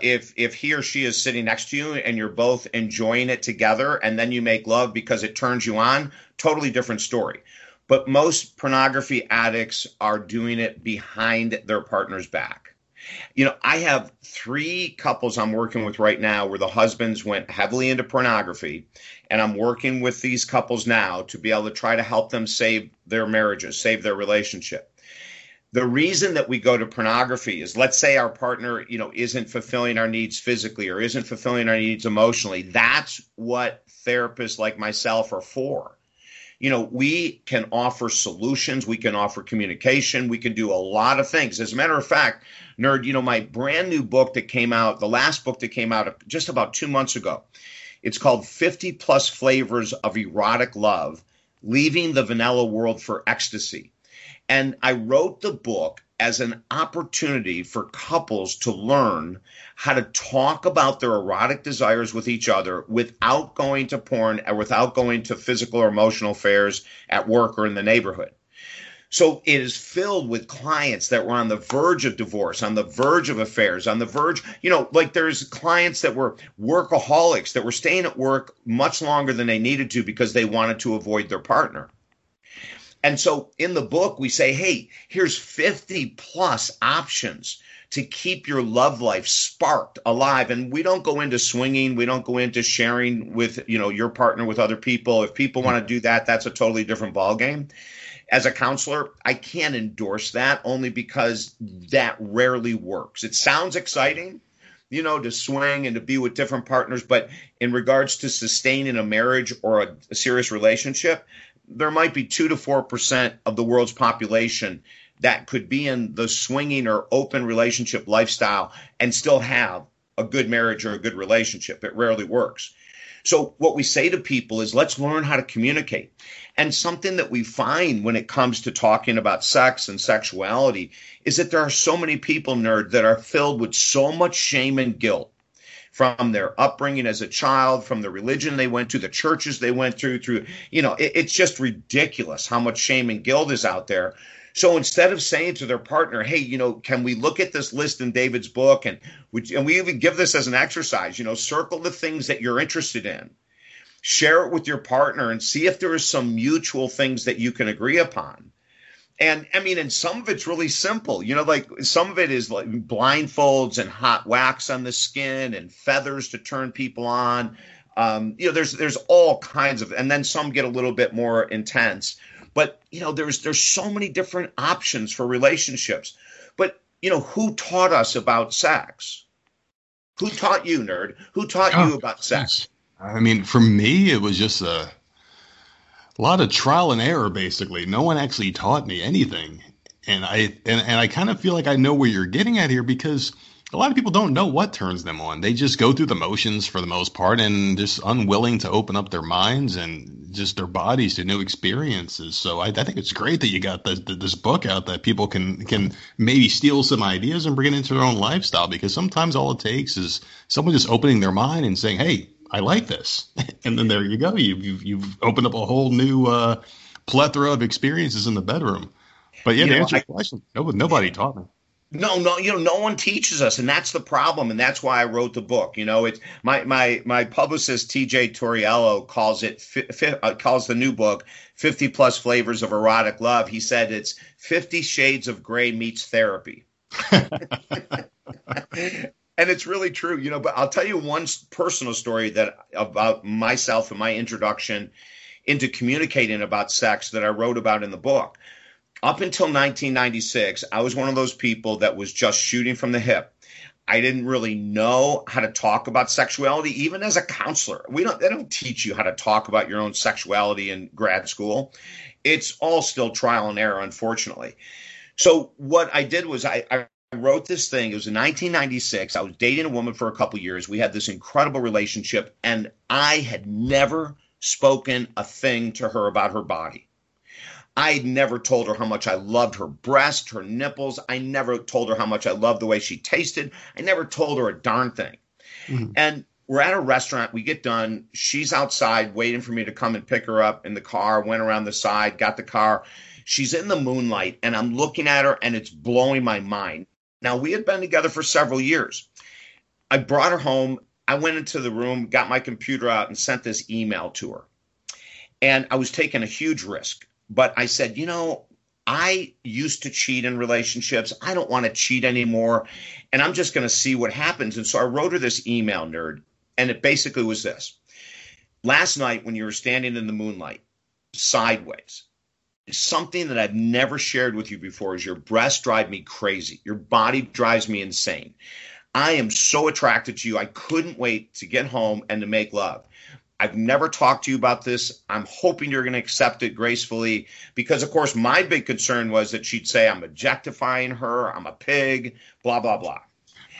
if he or she is sitting next to you and you're both enjoying it together and then you make love because it turns you on, totally different story. But most pornography addicts are doing it behind their partner's back. You know, I have 3 couples I'm working with right now where the husbands went heavily into pornography, and I'm working with these couples now to be able to try to help them save their marriages, save their relationship. The reason that we go to pornography is, let's say our partner, isn't fulfilling our needs physically or isn't fulfilling our needs emotionally. That's what therapists like myself are for. We can offer solutions. We can offer communication. We can do a lot of things. As a matter of fact, Nerd, my brand new book that came out, the last book that came out just about 2 months ago, it's called 50 Plus Flavors of Erotic Love, Leaving the Vanilla World for Ecstasy. And I wrote the book as an opportunity for couples to learn how to talk about their erotic desires with each other without going to porn and without going to physical or emotional affairs at work or in the neighborhood. So it is filled with clients that were on the verge of divorce, on the verge of affairs, on the verge, like there's clients that were workaholics that were staying at work much longer than they needed to because they wanted to avoid their partner. And so in the book, we say, hey, here's 50 plus options to keep your love life sparked, alive. And we don't go into swinging. We don't go into sharing with, your partner with other people. If people want to do that, that's a totally different ballgame. As a counselor, I can't endorse that only because that rarely works. It sounds exciting, to swing and to be with different partners. But in regards to sustaining a marriage or a serious relationship, there might be 2 to 4% of the world's population that could be in the swinging or open relationship lifestyle and still have a good marriage or a good relationship. It rarely works. So what we say to people is, let's learn how to communicate. And something that we find when it comes to talking about sex and sexuality is that there are so many people, Nerd, that are filled with so much shame and guilt from their upbringing as a child, from the religion they went to, the churches they went through, it's just ridiculous how much shame and guilt is out there. So instead of saying to their partner, hey, can we look at this list in David's book? And we even give this as an exercise, circle the things that you're interested in, share it with your partner and see if there are some mutual things that you can agree upon. And and some of it's really simple, some of it is like blindfolds and hot wax on the skin and feathers to turn people on. There's all kinds of, and then some get a little bit more intense, but there's so many different options for relationships. But who taught us about sex? Who taught you, Nerd? Who taught you about sex? For me, it was just a lot of trial and error, basically. No one actually taught me anything. And I kind of feel like I know where you're getting at here, because a lot of people don't know what turns them on. They just go through the motions for the most part and just unwilling to open up their minds and just their bodies to new experiences. So I think it's great that you got this book out that people can maybe steal some ideas and bring it into their own lifestyle, because sometimes all it takes is someone just opening their mind and saying, hey, I like this. And then there you go. You've opened up a whole new plethora of experiences in the bedroom. But yeah, to answer your question, nobody taught me. No, no one teaches us. And that's the problem. And that's why I wrote the book. It's my publicist, TJ Torriello, calls it, calls the new book 50 Plus Flavors of Erotic Love. He said it's 50 Shades of Gray meets therapy. And it's really true, but I'll tell you one personal story that about myself and my introduction into communicating about sex that I wrote about in the book. Up until 1996, I was one of those people that was just shooting from the hip. I didn't really know how to talk about sexuality, even as a counselor. They don't teach you how to talk about your own sexuality in grad school. It's all still trial and error, unfortunately. So what I did was I wrote this thing. It was in 1996. I was dating a woman for a couple years. We had this incredible relationship, and I had never spoken a thing to her about her body. I had never told her how much I loved her breast, her nipples. I never told her how much I loved the way she tasted. I never told her a darn thing. Mm-hmm. And we're at a restaurant. We get done. She's outside waiting for me to come and pick her up in the car. Went around the side, got the car. She's in the moonlight, and I'm looking at her, and it's blowing my mind. Now, we had been together for several years. I brought her home. I went into the room, got my computer out, and sent this email to her. And I was taking a huge risk. But I said, I used to cheat in relationships. I don't want to cheat anymore. And I'm just going to see what happens. And so I wrote her this email, Nerd. And it basically was this. Last night when you were standing in the moonlight, sideways, something that I've never shared with you before is your breasts drive me crazy. Your body drives me insane. I am so attracted to you. I couldn't wait to get home and to make love. I've never talked to you about this. I'm hoping you're going to accept it gracefully because, of course, my big concern was that she'd say I'm objectifying her, I'm a pig, blah, blah, blah.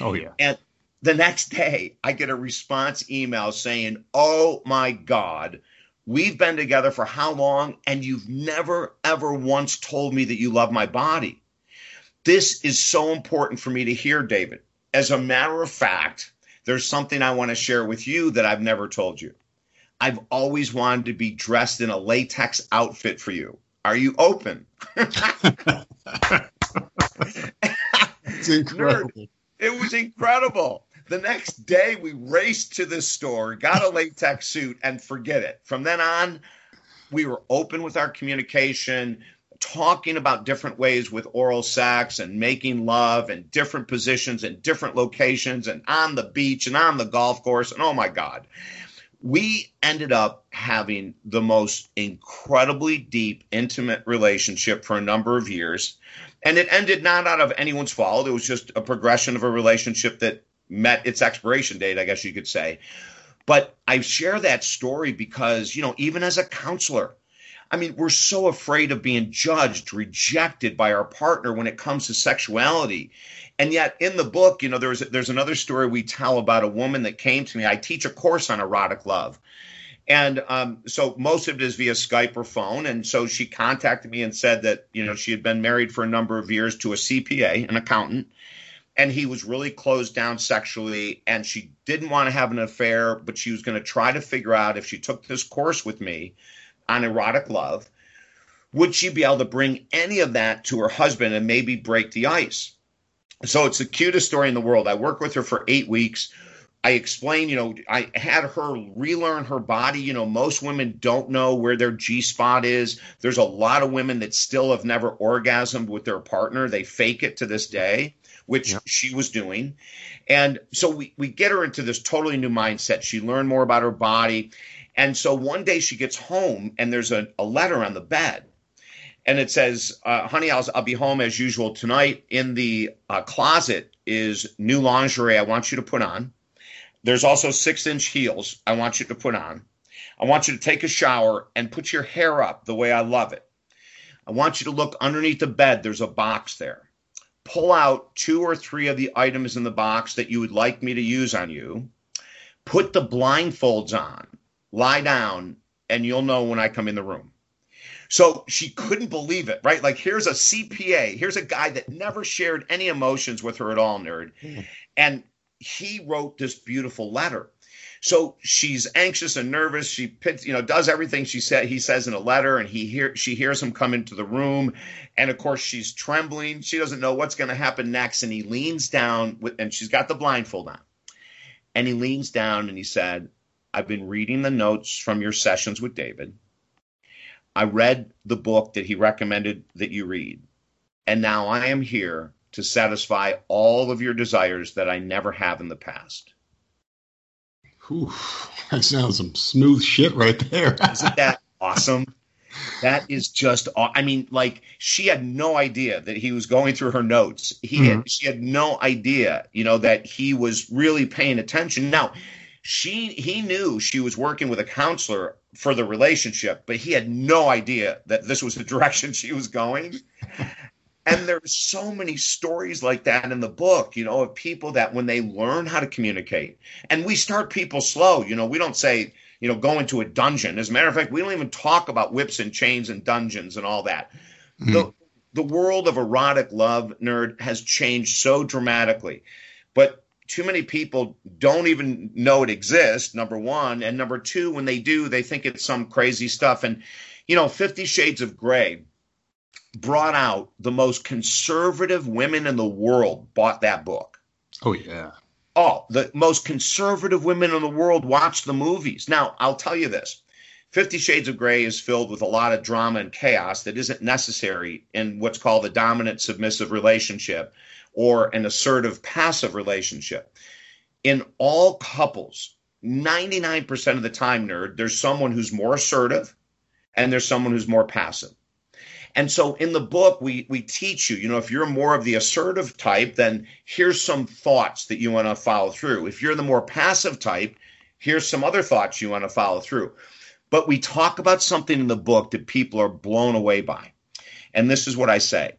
Oh, yeah. And the next day I get a response email saying, oh, my God, we've been together for how long and you've never, ever once told me that you love my body. This is so important for me to hear, David. As a matter of fact, there's something I want to share with you that I've never told you. I've always wanted to be dressed in a latex outfit for you. Are you open? It's incredible. Nerd. It was incredible. The next day we raced to the store, got a latex suit, and forget it. From then on, we were open with our communication, talking about different ways with oral sex and making love and different positions and different locations and on the beach and on the golf course. And oh, my God, we ended up having the most incredibly deep, intimate relationship for a number of years. And it ended not out of anyone's fault. It was just a progression of a relationship that met its expiration date, I guess you could say. But I share that story because, you know, even as a counselor, I mean, we're so afraid of being judged, rejected by our partner when it comes to sexuality. And yet in the book, you know, there's another story we tell about a woman that came to me. I teach a course on erotic love. And so most of it is via Skype or phone. And so she contacted me and said that, you know, she had been married for a number of years to a CPA, an accountant, and he was really closed down sexually. And she didn't want to have an affair, but she was going to try to figure out if she took this course with me on erotic love, would she be able to bring any of that to her husband and maybe break the ice? So it's the cutest story in the world. I worked with her for 8 weeks. I explained, you know, I had her relearn her body. You know, most women don't know where their G-spot is. There's a lot of women that still have never orgasmed with their partner. They fake it to this day, which she was doing. And so we get her into this totally new mindset. She learned more about her body. And so one day she gets home and there's a letter on the bed and it says, honey, I'll be home as usual tonight. In the closet is new lingerie I want you to put on. There's also 6-inch heels I want you to put on. I want you to take a shower and put your hair up the way I love it. I want you to look underneath the bed. There's a box there. Pull out 2 or 3 of the items in the box that you would like me to use on you. Put the blindfolds on. Lie down, and you'll know when I come in the room. So she couldn't believe it, right? Like, here's a CPA. Here's a guy that never shared any emotions with her at all, Nerd. And he wrote this beautiful letter. So she's anxious and nervous. She pits, you know, does everything she said. He says in a letter, and she hears him come into the room. And, of course, she's trembling. She doesn't know what's going to happen next. And he leans down, and she's got the blindfold on. And he leans down, and he said, I've been reading the notes from your sessions with David. I read the book that he recommended that you read. And now I am here to satisfy all of your desires that I never have in the past. Whew, that sounds some smooth shit right there. Isn't that awesome? That is just, I mean, like, she had no idea that he was going through her notes. She had no idea, you know, that he was really paying attention. Now, he knew she was working with a counselor for the relationship, but he had no idea that this was the direction she was going. And there's so many stories like that in the book, you know, of people that when they learn how to communicate, and we start people slow, you know, we don't say, you know, go into a dungeon. As a matter of fact, we don't even talk about whips and chains and dungeons and all that. Mm-hmm. The world of erotic love, Nerd, has changed so dramatically, but too many people don't even know it exists, number one. And number two, when they do, they think it's some crazy stuff. And, you know, 50 Shades of Grey brought out the most conservative women in the world bought that book. Oh, yeah. Oh, the most conservative women in the world watched the movies. Now, I'll tell you this. 50 Shades of Grey is filled with a lot of drama and chaos that isn't necessary in what's called the dominant submissive relationship, or an assertive passive relationship. In all couples, 99% of the time, Nerd, there's someone who's more assertive and there's someone who's more passive. And so in the book, we teach you, you know, if you're more of the assertive type, then here's some thoughts that you want to follow through. If you're the more passive type, here's some other thoughts you want to follow through. But we talk about something in the book that people are blown away by. And this is what I say.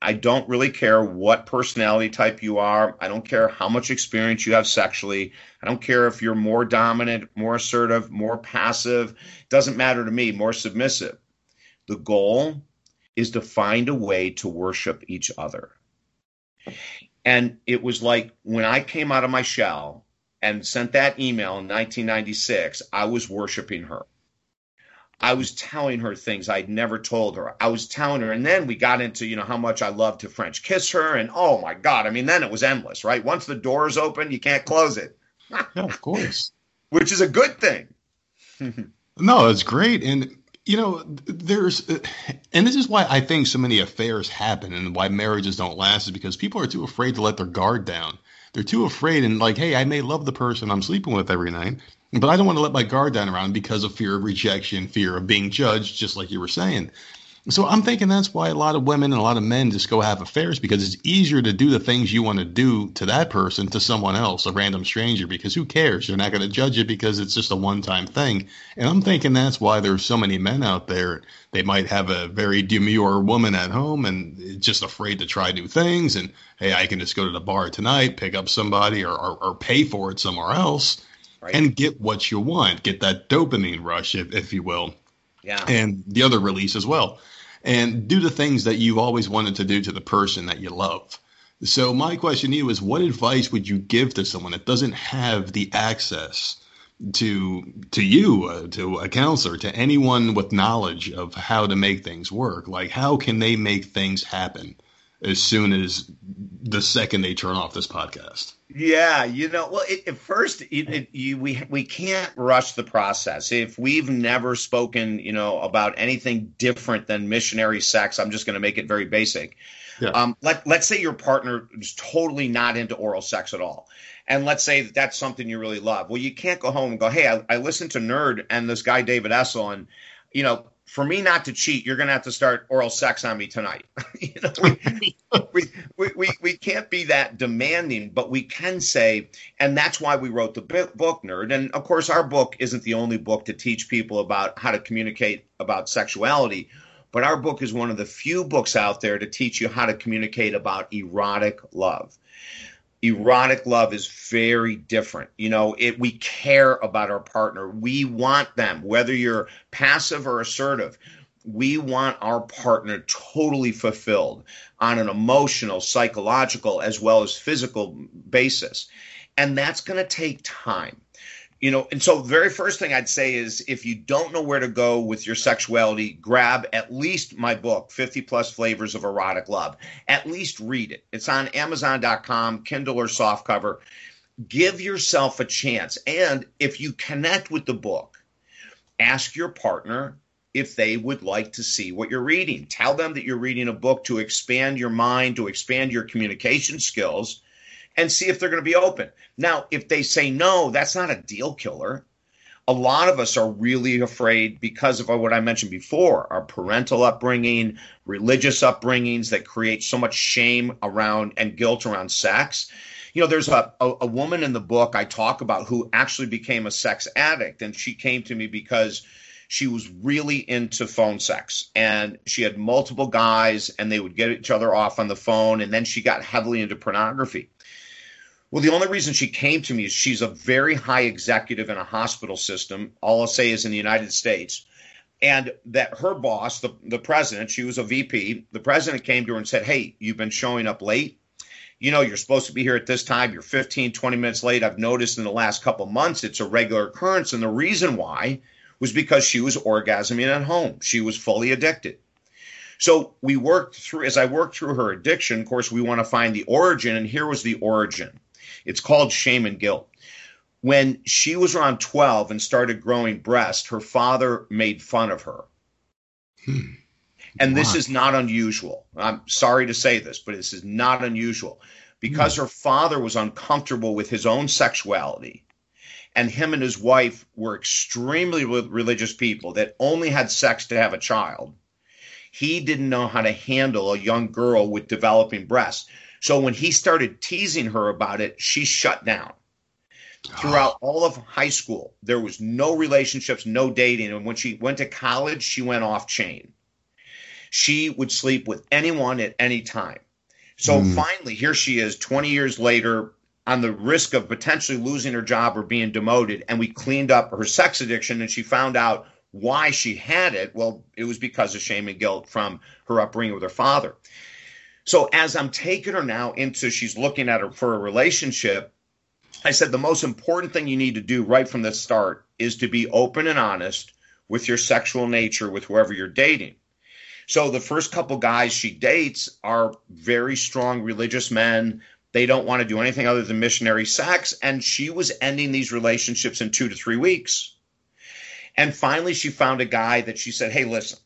I don't really care what personality type you are. I don't care how much experience you have sexually. I don't care if you're more dominant, more assertive, more passive. It doesn't matter to me, more submissive. The goal is to find a way to worship each other. And it was like when I came out of my shell and sent that email in 1996, I was worshiping her. I was telling her things I'd never told her. I was telling her, and then we got into, you know, how much I love to French kiss her, and oh my God, I mean, then it was endless, right? Once the door is open, you can't close it. No, of course. Which is a good thing. No, it's great, and you know, and this is why I think so many affairs happen, and why marriages don't last, is because people are too afraid to let their guard down. They're too afraid, and like, hey, I may love the person I'm sleeping with every night, but I don't want to let my guard down around because of fear of rejection, fear of being judged, just like you were saying. So I'm thinking that's why a lot of women and a lot of men just go have affairs, because it's easier to do the things you want to do to that person, to someone else, a random stranger, because who cares? You're not going to judge it because it's just a one-time thing. And I'm thinking that's why there's so many men out there. They might have a very demure woman at home and just afraid to try new things. And, hey, I can just go to the bar tonight, pick up somebody or pay for it somewhere else. Right. And get what you want, get that dopamine rush, if you will, yeah, and the other release as well, and do the things that you've always wanted to do to the person that you love. So my question to you is, what advice would you give to someone that doesn't have the access to you, to a counselor, to anyone with knowledge of how to make things work? Like, how can they make things happen as soon as the second they turn off this podcast? Yeah, you know, well, at first, we can't rush the process. If we've never spoken, you know, about anything different than missionary sex, I'm just going to make it very basic. Yeah. Let's say your partner is totally not into oral sex at all. And let's say that's something you really love. Well, you can't go home and go, hey, I listened to Nerd and this guy, David Essel, and, you know, for me not to cheat, you're going to have to start oral sex on me tonight. You know, we can't be that demanding, but we can say, and that's why we wrote the book, Nerd. And of course, our book isn't the only book to teach people about how to communicate about sexuality, but our book is one of the few books out there to teach you how to communicate about erotic love. Erotic love is very different. You know, we care about our partner. We want them, whether you're passive or assertive. We want our partner totally fulfilled on an emotional, psychological, as well as physical basis. And that's going to take time. You know, and so the very first thing I'd say is, if you don't know where to go with your sexuality, grab at least my book, 50 Plus Flavors of Erotic Love. At least read it. It's on Amazon.com, Kindle or softcover. Give yourself a chance. And if you connect with the book, ask your partner if they would like to see what you're reading. Tell them that you're reading a book to expand your mind, to expand your communication skills, and see if they're going to be open. Now, if they say no, that's not a deal killer. A lot of us are really afraid because of what I mentioned before, our parental upbringing, religious upbringings that create so much shame around and guilt around sex. You know, there's a woman in the book I talk about who actually became a sex addict, and she came to me because she was really into phone sex, and she had multiple guys, and they would get each other off on the phone, and then she got heavily into pornography. Well, the only reason she came to me is she's a very high executive in a hospital system. All I'll say is in the United States. And that her boss, the president, she was a VP. The president came to her and said, hey, you've been showing up late. You know, you're supposed to be here at this time. You're 15, 20 minutes late. I've noticed in the last couple of months it's a regular occurrence. And the reason why was because she was orgasming at home. She was fully addicted. So we worked through, as I worked through her addiction, of course, we want to find the origin. And here was the origin. It's called shame and guilt. When she was around 12 and started growing breasts, her father made fun of her. And wow. This is not unusual. I'm sorry to say this, but this is not unusual. Because her father was uncomfortable with his own sexuality, and him and his wife were extremely religious people that only had sex to have a child, He didn't know how to handle a young girl with developing breasts. So when he started teasing her about it, she shut down. Throughout all of high school, there was no relationships, no dating. And when she went to college, she went off chain. She would sleep with anyone at any time. So finally, here she is 20 years later on the risk of potentially losing her job or being demoted. And we cleaned up her sex addiction, and she found out why she had it. Well, it was because of shame and guilt from her upbringing with her father. So as I'm taking her now into, she's looking at her for a relationship, I said, the most important thing you need to do right from the start is to be open and honest with your sexual nature with whoever you're dating. So the first couple guys she dates are very strong religious men. They don't want to do anything other than missionary sex. And she was ending these relationships in 2 to 3 weeks. And finally, she found a guy that she said, hey, listen,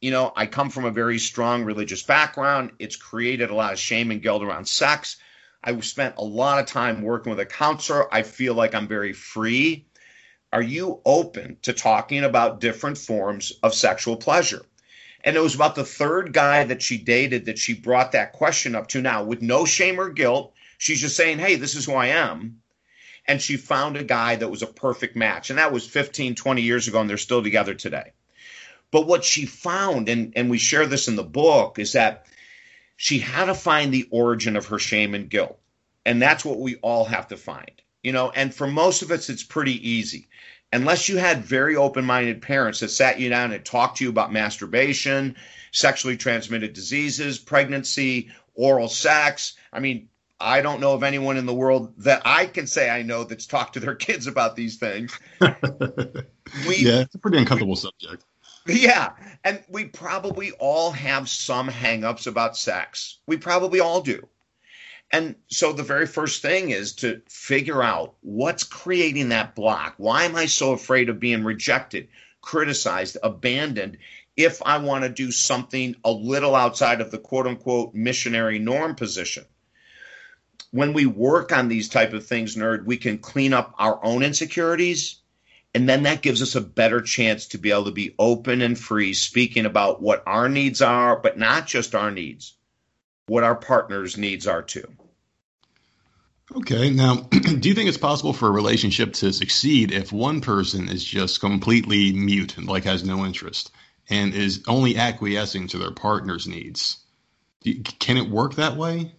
you know, I come from a very strong religious background. It's created a lot of shame and guilt around sex. I spent a lot of time working with a counselor. I feel like I'm very free. Are you open to talking about different forms of sexual pleasure? And it was about the third guy that she dated that she brought that question up to now with no shame or guilt. She's just saying, hey, this is who I am. And she found a guy that was a perfect match. And that was 15, 20 years ago, and they're still together today. But what she found, and we share this in the book, is that she had to find the origin of her shame and guilt. And that's what we all have to find, you know, and for most of us, it's pretty easy. Unless you had very open-minded parents that sat you down and talked to you about masturbation, sexually transmitted diseases, pregnancy, oral sex. I mean, I don't know of anyone in the world that I can say I know that's talked to their kids about these things. Yeah, it's a pretty uncomfortable subject. Yeah, and we probably all have some hang-ups about sex. We probably all do. And so the very first thing is to figure out what's creating that block. Why am I so afraid of being rejected, criticized, abandoned if I want to do something a little outside of the quote-unquote missionary norm position? When we work on these type of things, Nerd, we can clean up our own insecurities, and then that gives us a better chance to be able to be open and free, speaking about what our needs are, but not just our needs, what our partner's needs are too. Okay. Now, do you think it's possible for a relationship to succeed if one person is just completely mute and like has no interest and is only acquiescing to their partner's needs? Can it work that way?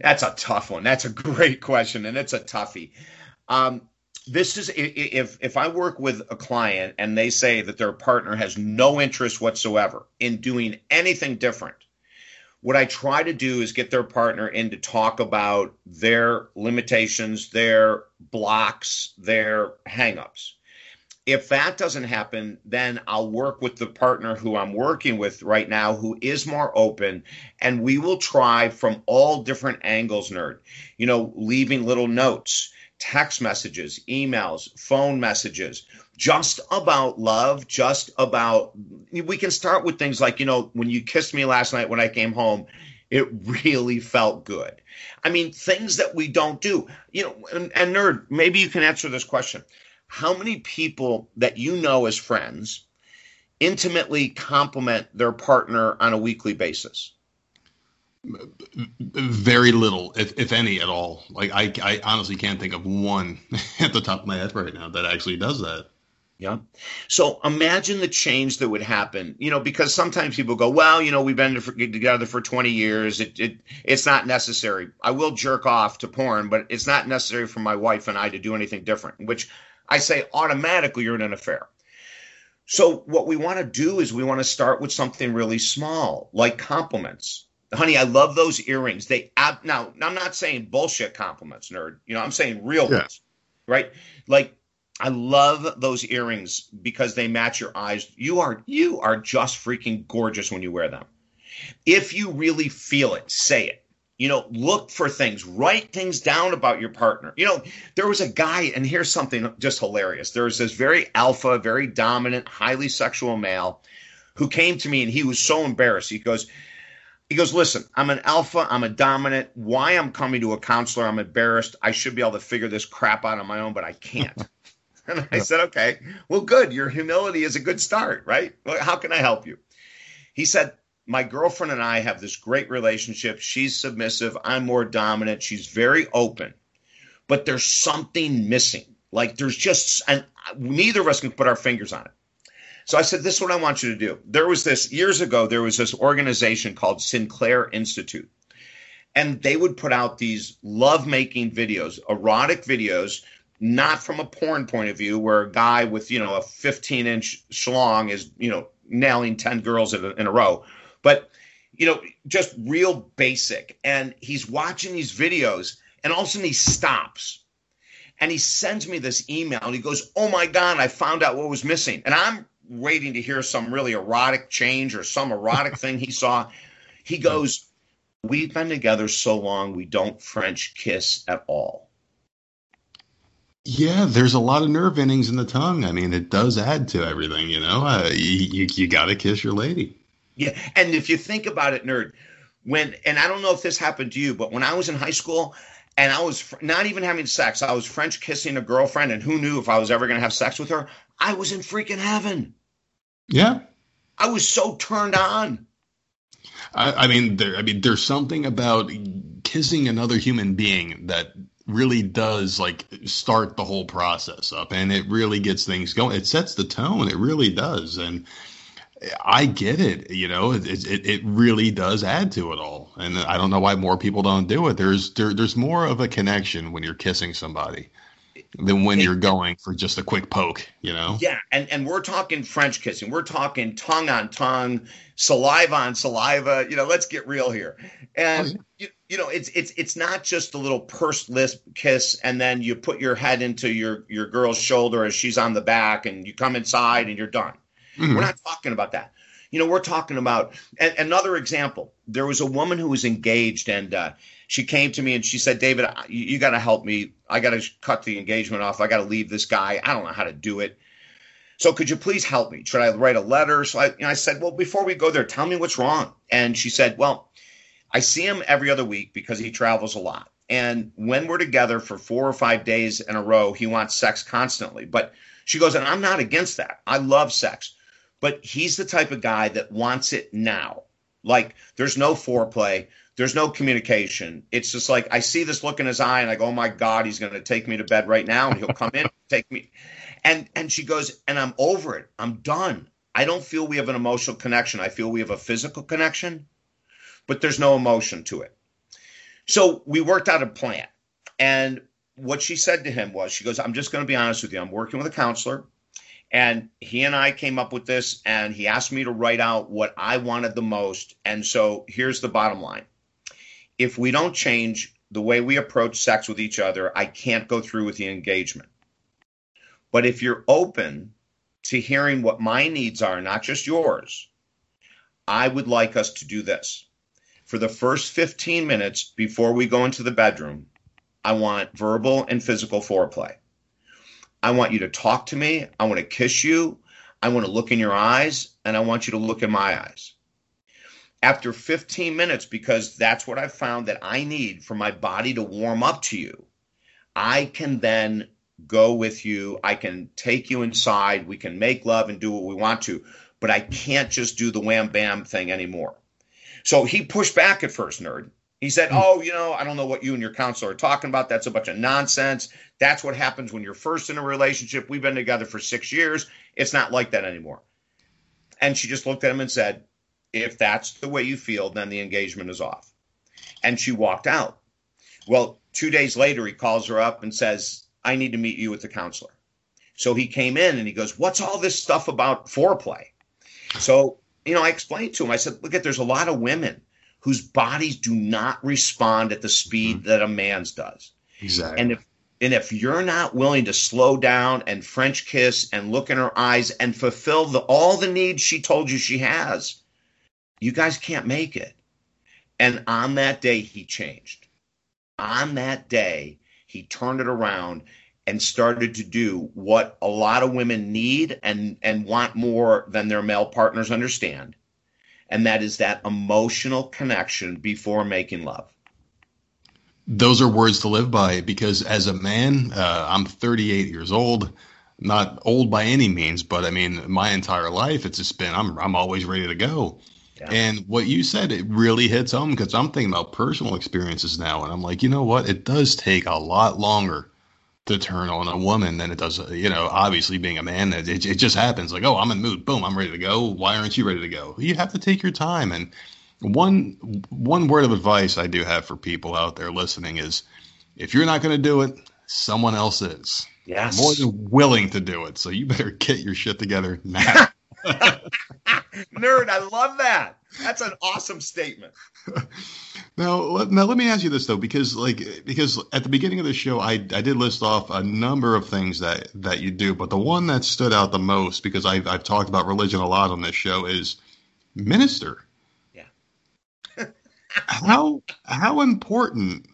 That's a tough one. That's a great question. And it's a toughie. This is if I work with a client and they say that their partner has no interest whatsoever in doing anything different, what I try to do is get their partner in to talk about their limitations, their blocks, their hangups. If that doesn't happen, then I'll work with the partner who I'm working with right now who is more open, and we will try from all different angles, Nerd, you know, leaving little notes, text messages, emails, phone messages, just about love, just about, we can start with things like, you know, when you kissed me last night when I came home, it really felt good. I mean, things that we don't do, you know, and Nerd, maybe you can answer this question. How many people that you know as friends intimately compliment their partner on a weekly basis? Very little, if any at all. Like I honestly can't think of one at the top of my head right now that actually does that. Yeah. So imagine the change that would happen, you know, because sometimes people go, well, you know, we've been together for 20 years. It's not necessary. I will jerk off to porn, but it's not necessary for my wife and I to do anything different, which I say automatically you're in an affair. So what we want to do is we want to start with something really small, like compliments. Honey, I love those earrings. Now, I'm not saying bullshit compliments, Nerd. You know, I'm saying real ones, right? Like, I love those earrings because they match your eyes. You are just freaking gorgeous when you wear them. If you really feel it, say it. You know, look for things. Write things down about your partner. You know, there was a guy, and here's something just hilarious. There was this very alpha, very dominant, highly sexual male who came to me, and he was so embarrassed. He goes, listen, I'm an alpha. I'm a dominant. Why I'm coming to a counselor? I'm embarrassed. I should be able to figure this crap out on my own, but I can't. And I said, okay, well, good. Your humility is a good start, right? Well, how can I help you? He said, my girlfriend and I have this great relationship. She's submissive. I'm more dominant. She's very open. But there's something missing. Like there's just – and neither of us can put our fingers on it. So I said, this is what I want you to do. There was this – years ago, there was this organization called Sinclair Institute. And they would put out these lovemaking videos, erotic videos, not from a porn point of view where a guy with, you know, a 15-inch schlong is, you know, nailing 10 girls in a row. But, you know, just real basic. And he's watching these videos and all of a sudden he stops and he sends me this email and he goes, oh, my God, I found out what was missing. And I'm waiting to hear some really erotic change or some erotic thing he saw. He goes, we've been together so long we don't French kiss at all. Yeah, there's a lot of nerve endings in the tongue. I mean, it does add to everything, you know. You got to kiss your lady. Yeah, and if you think about it, nerd, and I don't know if this happened to you, but when I was in high school and I was not even having sex, I was French kissing a girlfriend, and who knew if I was ever going to have sex with her? I was in freaking heaven. Yeah, I was so turned on. I mean, there's something about kissing another human being that really does like start the whole process up, and it really gets things going. It sets the tone. It really does. And I get it. You know, it really does add to it all. And I don't know why more people don't do it. There's more of a connection when you're kissing somebody than when you're going for just a quick poke, you know? Yeah, and we're talking French kissing. We're talking tongue on tongue, saliva on saliva. You know, let's get real here. And, oh, yeah. you know, it's not just a little pursed lip kiss and then you put your head into your girl's shoulder as she's on the back and you come inside and you're done. Mm-hmm. We're not talking about that. You know, we're talking about another example. There was a woman who was engaged and she came to me and she said, David, you got to help me. I got to cut the engagement off. I got to leave this guy. I don't know how to do it. So could you please help me? Should I write a letter? So I said, well, before we go there, tell me what's wrong. And she said, well, I see him every other week because he travels a lot. And when we're together for 4 or 5 days in a row, he wants sex constantly. But she goes, and I'm not against that. I love sex. But he's the type of guy that wants it now. Like there's no foreplay. There's no communication. It's just like I see this look in his eye and I go, oh, my God, he's going to take me to bed right now. And he'll come in and take me. And she goes, and I'm over it. I'm done. I don't feel we have an emotional connection. I feel we have a physical connection, but there's no emotion to it. So we worked out a plan. And what she said to him was, she goes, I'm just going to be honest with you. I'm working with a counselor. And he and I came up with this, and he asked me to write out what I wanted the most. And so here's the bottom line. If we don't change the way we approach sex with each other, I can't go through with the engagement. But if you're open to hearing what my needs are, not just yours, I would like us to do this. For the first 15 minutes before we go into the bedroom, I want verbal and physical foreplay. I want you to talk to me. I want to kiss you. I want to look in your eyes, and I want you to look in my eyes. After 15 minutes, because that's what I found that I need for my body to warm up to you, I can then go with you. I can take you inside. We can make love and do what we want to, but I can't just do the wham bam thing anymore. So he pushed back at first, nerd. He said, oh, you know, I don't know what you and your counselor are talking about. That's a bunch of nonsense. That's what happens when you're first in a relationship. We've been together for 6 years. It's not like that anymore. And she just looked at him and said, if that's the way you feel, then the engagement is off. And she walked out. Well, 2 days later, he calls her up and says, I need to meet you with the counselor. So he came in and he goes, what's all this stuff about foreplay? So, you know, I explained to him, I said, look, there's a lot of women whose bodies do not respond at the speed that a man's does. Exactly. And if you're not willing to slow down and French kiss and look in her eyes and fulfill all the needs she told you she has, you guys can't make it. And on that day, he changed. On that day, he turned it around and started to do what a lot of women need and want more than their male partners understand. And that is that emotional connection before making love. Those are words to live by, because as a man, I'm 38 years old, not old by any means, but I mean, my entire life, it's just been, I'm always ready to go. Yeah. And what you said, it really hits home, because I'm thinking about personal experiences now. And I'm like, you know what? It does take a lot longer to turn on a woman than it does, you know, obviously being a man. It just happens like, oh, I'm in the mood. Boom, I'm ready to go. Why aren't you ready to go? You have to take your time. And one word of advice I do have for people out there listening is, if you're not going to do it, someone else is. Yes. More than willing to do it. So you better get your shit together now. Nerd, I love that. That's an awesome statement. Now let me ask you this though, because at the beginning of the show, I did list off a number of things that you do, but the one that stood out the most, because I've talked about religion a lot on this show, is minister. Yeah. How important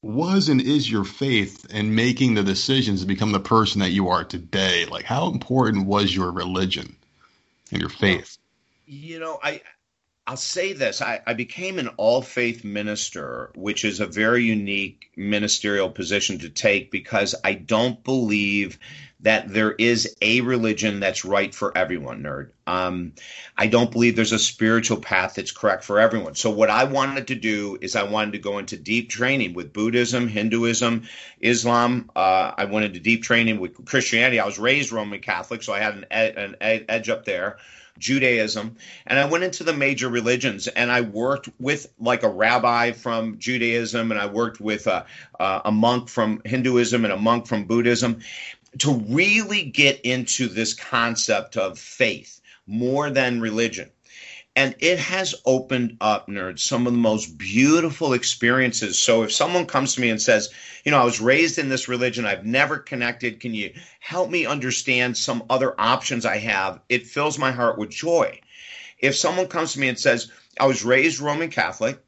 was and is your faith in making the decisions to become the person that you are today? Like, how important was your religion and your faith? You know, I'll say this. I became an all-faith minister, which is a very unique ministerial position to take, because I don't believe that there is a religion that's right for everyone, Nerd. I don't believe there's a spiritual path that's correct for everyone. So what I wanted to do is I wanted to go into deep training with Buddhism, Hinduism, Islam. I went into deep training with Christianity. I was raised Roman Catholic, so I had an edge up there. Judaism. And I went into the major religions, and I worked with like a rabbi from Judaism, and I worked with a monk from Hinduism and a monk from Buddhism to really get into this concept of faith more than religion. And it has opened up, Nerd, some of the most beautiful experiences. So if someone comes to me and says, you know, I was raised in this religion, I've never connected, can you help me understand some other options I have? It fills my heart with joy. If someone comes to me and says, I was raised Roman Catholic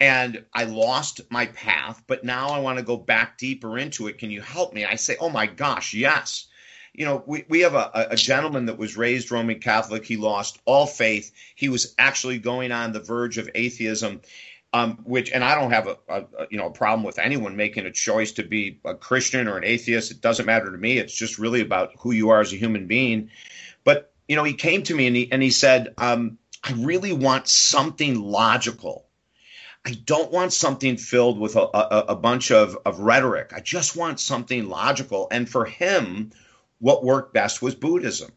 and I lost my path, but now I want to go back deeper into it, can you help me? I say, oh my gosh, yes. You know, we have a gentleman that was raised Roman Catholic. He lost all faith. He was actually going on the verge of atheism, and I don't have a problem with anyone making a choice to be a Christian or an atheist. It doesn't matter to me. It's just really about who you are as a human being. But, you know, he came to me and he said, I really want something logical. I don't want something filled with a bunch of rhetoric. I just want something logical. And for him, what worked best was Buddhism.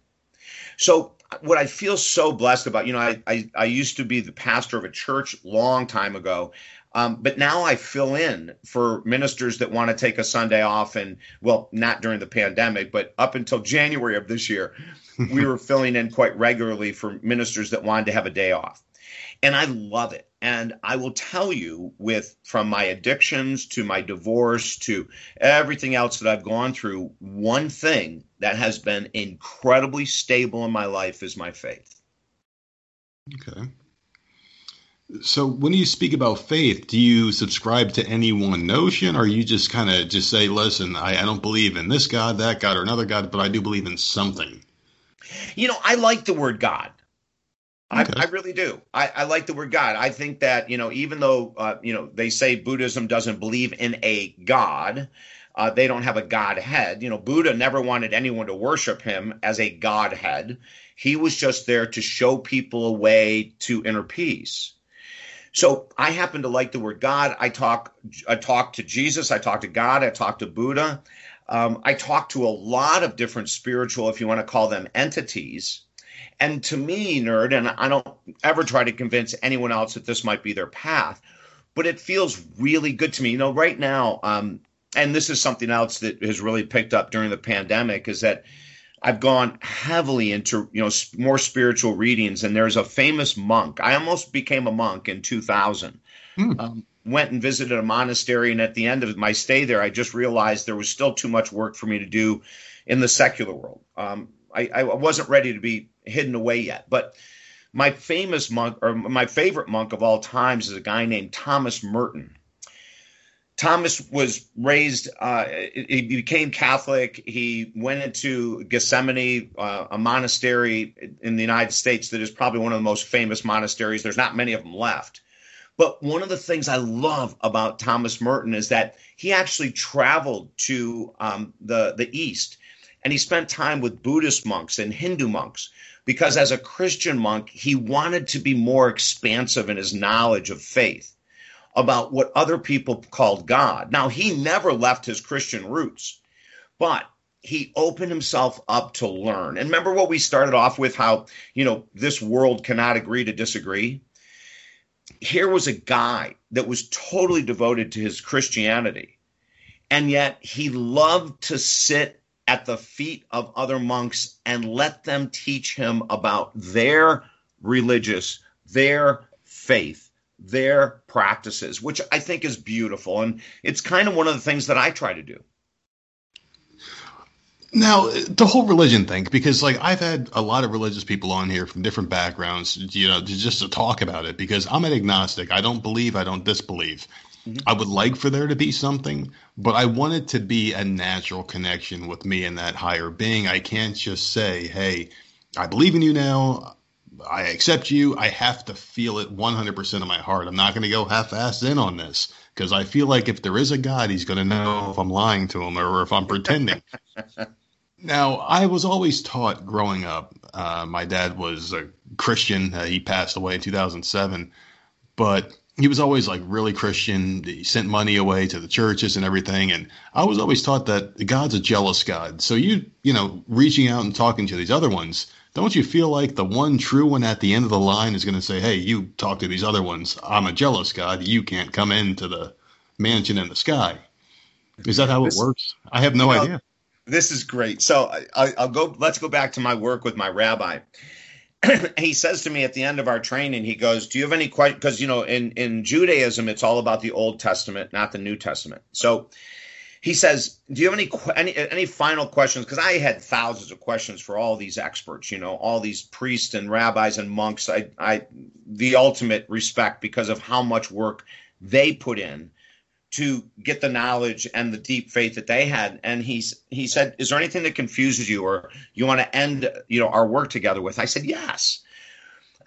So what I feel so blessed about, you know, I used to be the pastor of a church long time ago, but now I fill in for ministers that want to take a Sunday off. And, well, not during the pandemic, but up until January of this year, we were filling in quite regularly for ministers that wanted to have a day off. And I love it. And I will tell you, from my addictions to my divorce to everything else that I've gone through, one thing that has been incredibly stable in my life is my faith. Okay. So when you speak about faith, do you subscribe to any one notion, or you just kind of just say, listen, I don't believe in this God, that God, or another God, but I do believe in something? You know, I like the word God. Okay. I really do. I like the word God. I think that, you know, even though, you know, they say Buddhism doesn't believe in a God, they don't have a Godhead. You know, Buddha never wanted anyone to worship him as a Godhead. He was just there to show people a way to inner peace. So I happen to like the word God. I talk to Jesus. I talk to God. I talk to Buddha. I talk to a lot of different spiritual, if you want to call them, entities. And to me, Nerd, and I don't ever try to convince anyone else that this might be their path, but it feels really good to me. You know, right now, and this is something else that has really picked up during the pandemic, is that I've gone heavily into, you know, more spiritual readings. And there's a famous monk. I almost became a monk in 2000. Went and visited a monastery. And at the end of my stay there, I just realized there was still too much work for me to do in the secular world. I wasn't ready to be hidden away yet. But my famous monk, or my favorite monk of all times, is a guy named Thomas Merton. Thomas was raised, he became Catholic. He went into Gethsemani, a monastery in the United States that is probably one of the most famous monasteries. There's not many of them left. But one of the things I love about Thomas Merton is that he actually traveled to the East. And he spent time with Buddhist monks and Hindu monks because as a Christian monk, he wanted to be more expansive in his knowledge of faith about what other people called God. Now, he never left his Christian roots, but he opened himself up to learn. And remember what we started off with, how, you know, this world cannot agree to disagree. Here was a guy that was totally devoted to his Christianity, and yet he loved to sit at the feet of other monks and let them teach him about their religious, their faith, their practices, which I think is beautiful. And it's kind of one of the things that I try to do. Now, the whole religion thing, because like I've had a lot of religious people on here from different backgrounds, you know, just to talk about it, because I'm an agnostic. I don't believe, I don't disbelieve. I would like for there to be something, but I want it to be a natural connection with me and that higher being. I can't just say, hey, I believe in you now. I accept you. I have to feel it 100% of my heart. I'm not going to go half-assed in on this because I feel like if there is a God, he's going to know if I'm lying to him or if I'm pretending. Now, I was always taught growing up, my dad was a Christian. He passed away in 2007, but he was always like really Christian. He sent money away to the churches and everything. And I was always taught that God's a jealous God. So you know, reaching out and talking to these other ones, don't you feel like the one true one at the end of the line is going to say, hey, you talk to these other ones. I'm a jealous God. You can't come into the mansion in the sky. Is that how it works? I have no idea. This is great. So let's go back to my work with my rabbi. He says to me at the end of our training, he goes, do you have any questions? Because, you know, in Judaism, it's all about the Old Testament, not the New Testament. So he says, do you have any final questions? Because I had thousands of questions for all these experts, you know, all these priests and rabbis and monks. I the ultimate respect because of how much work they put in to get the knowledge and the deep faith that they had. And he said, is there anything that confuses you or you want to end, you know, our work together with? I said, yes.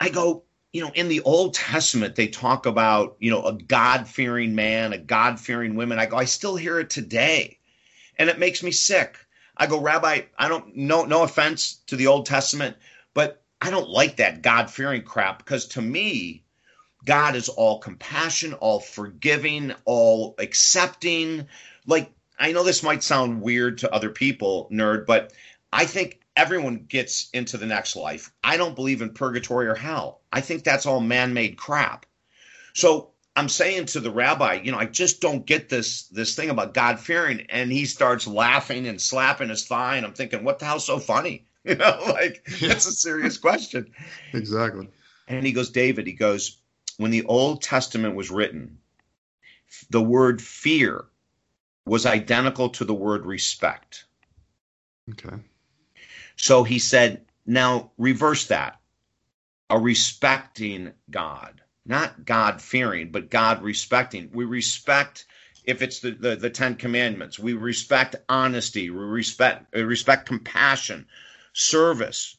I go, you know, in the Old Testament, they talk about, you know, a God-fearing man, a God-fearing woman. I go, I still hear it today. And it makes me sick. I go, Rabbi, I don't know, no offense to the Old Testament, but I don't like that God-fearing crap because to me, God is all compassion, all forgiving, all accepting. Like, I know this might sound weird to other people, nerd, but I think everyone gets into the next life. I don't believe in purgatory or hell. I think that's all man-made crap. So I'm saying to the rabbi, you know, I just don't get this thing about God-fearing. And he starts laughing and slapping his thigh. And I'm thinking, what the hell's so funny? You know, like, that's a serious question. Exactly. And he goes, David, he goes, when the Old Testament was written, the word fear was identical to the word respect. Okay. So he said, now reverse that. A respecting God, not God fearing, but God respecting. We respect, if it's the Ten Commandments, we respect honesty, we respect compassion, service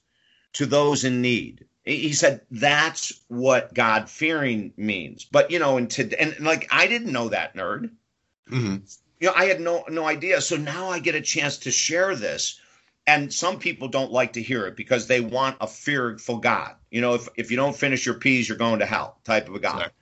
to those in need. He said, that's what God fearing means. But, you know, and like, I didn't know that, nerd. Mm-hmm. You know, I had no idea. So now I get a chance to share this. And some people don't like to hear it because they want a fearful God. You know, if you don't finish your P's, you're going to hell type of a God. Exactly.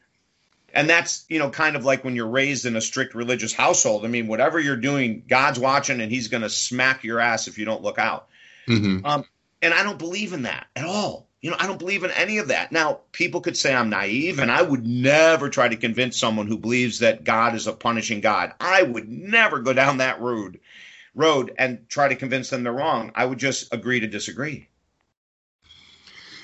And that's, you know, kind of like when you're raised in a strict religious household. I mean, whatever you're doing, God's watching and he's going to smack your ass if you don't look out. Mm-hmm. And I don't believe in that at all. You know, I don't believe in any of that. Now, people could say I'm naive, and I would never try to convince someone who believes that God is a punishing God. I would never go down that road and try to convince them they're wrong. I would just agree to disagree.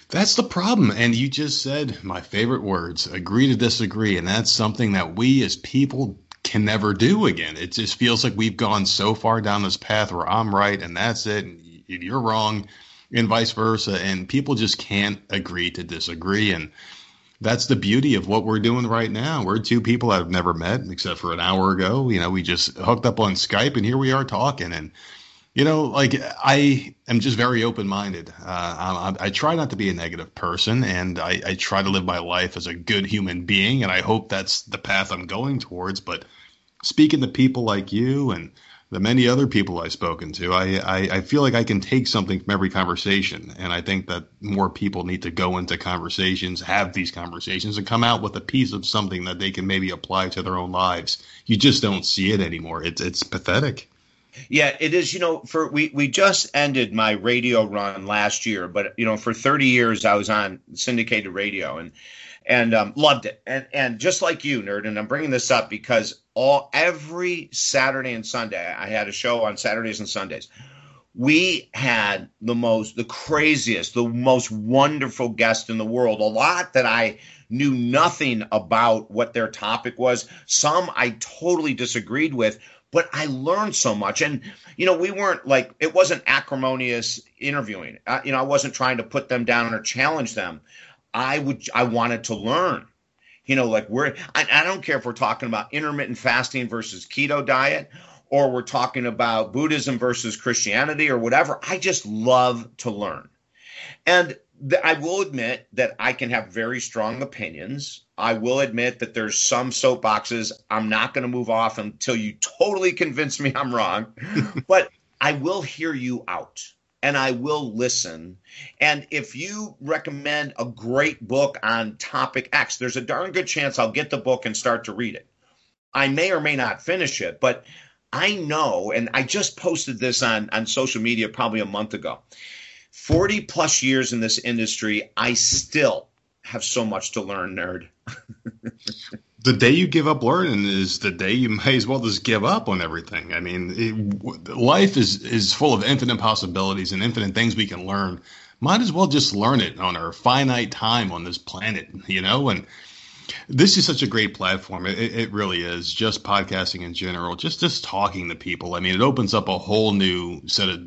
That's the problem. And you just said my favorite words, agree to disagree. And that's something that we as people can never do again. It just feels like we've gone so far down this path where I'm right, and that's it, and you're wrong. And vice versa. And people just can't agree to disagree. And that's the beauty of what we're doing right now. We're two people I've never met except for an hour ago. You know, we just hooked up on Skype and here we are talking. And, you know, like I am just very open minded. I try not to be a negative person and I try to live my life as a good human being. And I hope that's the path I'm going towards. But speaking to people like you and the many other people I've spoken to, I feel like I can take something from every conversation. And I think that more people need to go into conversations, have these conversations, and come out with a piece of something that they can maybe apply to their own lives. You just don't see it anymore. It's pathetic. Yeah, it is. You know, we just ended my radio run last year, but you know, for 30 years I was on syndicated radio and loved it. And just like you, Nerd, and I'm bringing this up because every Saturday and Sunday, I had a show on Saturdays and Sundays. We had the craziest, the most wonderful guest in the world. A lot that I knew nothing about what their topic was. Some I totally disagreed with. But I learned so much. And, you know, it wasn't acrimonious interviewing. I wasn't trying to put them down or challenge them. I wanted to learn, you know, like I don't care if we're talking about intermittent fasting versus keto diet, or we're talking about Buddhism versus Christianity or whatever. I just love to learn. And I will admit that I can have very strong opinions. I will admit that there's some soapboxes I'm not going to move off until you totally convince me I'm wrong, but I will hear you out and I will listen. And if you recommend a great book on topic X, there's a darn good chance I'll get the book and start to read it. I may or may not finish it, but I know, and I just posted this on social media probably a month ago, 40 plus years in this industry, I still have so much to learn, Nerd. The day you give up learning is the day you may as well just give up on everything. I mean, life is full of infinite possibilities and infinite things we can learn. Might as well just learn it on our finite time on this planet, you know, and this is such a great platform. It really is. Just podcasting in general, just talking to people. I mean, it opens up a whole new set of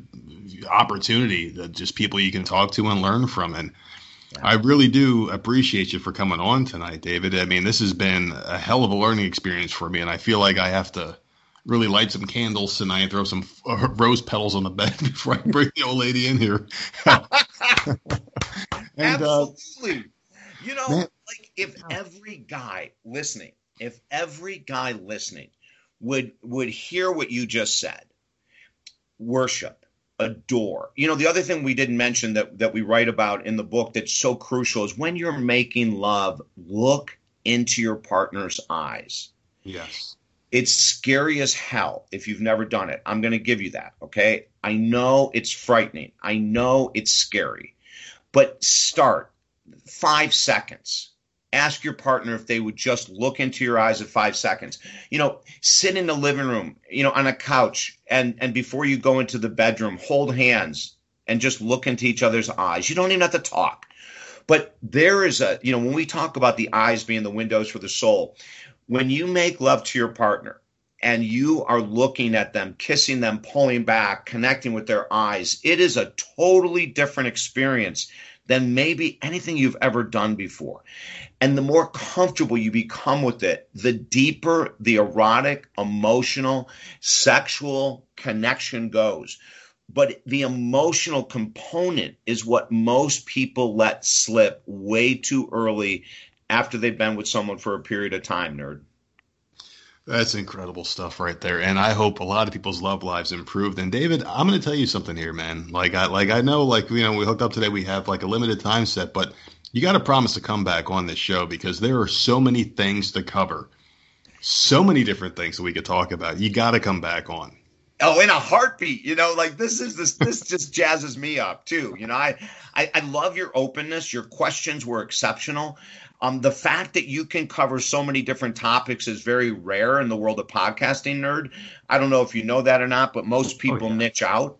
opportunity that just people you can talk to and learn from. And yeah. I really do appreciate you for coming on tonight, David. I mean, this has been a hell of a learning experience for me, and I feel like I have to really light some candles tonight and throw some rose petals on the bed before I bring the old lady in here. Absolutely. You know, man, like if every guy listening would hear what you just said, worship, adore. You know, the other thing we didn't mention that we write about in the book that's so crucial is when you're making love, look into your partner's eyes. Yes. It's scary as hell if you've never done it. I'm going to give you that, okay? I know it's frightening. I know it's scary. But start 5 seconds. Ask your partner if they would just look into your eyes at 5 seconds. You know, sit in the living room, you know, on a couch, and before you go into the bedroom, hold hands and just look into each other's eyes. You don't even have to talk. But there is you know, when we talk about the eyes being the windows for the soul, when you make love to your partner and you are looking at them, kissing them, pulling back, connecting with their eyes, it is a totally different experience than maybe anything you've ever done before. And the more comfortable you become with it, the deeper the erotic, emotional, sexual connection goes. But the emotional component is what most people let slip way too early after they've been with someone for a period of time, Nerd. That's incredible stuff right there. And I hope a lot of people's love lives improved. And David, I'm going to tell you something here, man. I know, you know, we hooked up today. We have a limited time set, but you got to promise to come back on this show because there are so many things to cover. So many different things that we could talk about. You got to come back on. Oh, in a heartbeat, you know, this just jazzes me up too. You know, I love your openness. Your questions were exceptional. The fact that you can cover so many different topics is very rare in the world of podcasting, Nerd. I don't know if you know that or not, but most people niche out,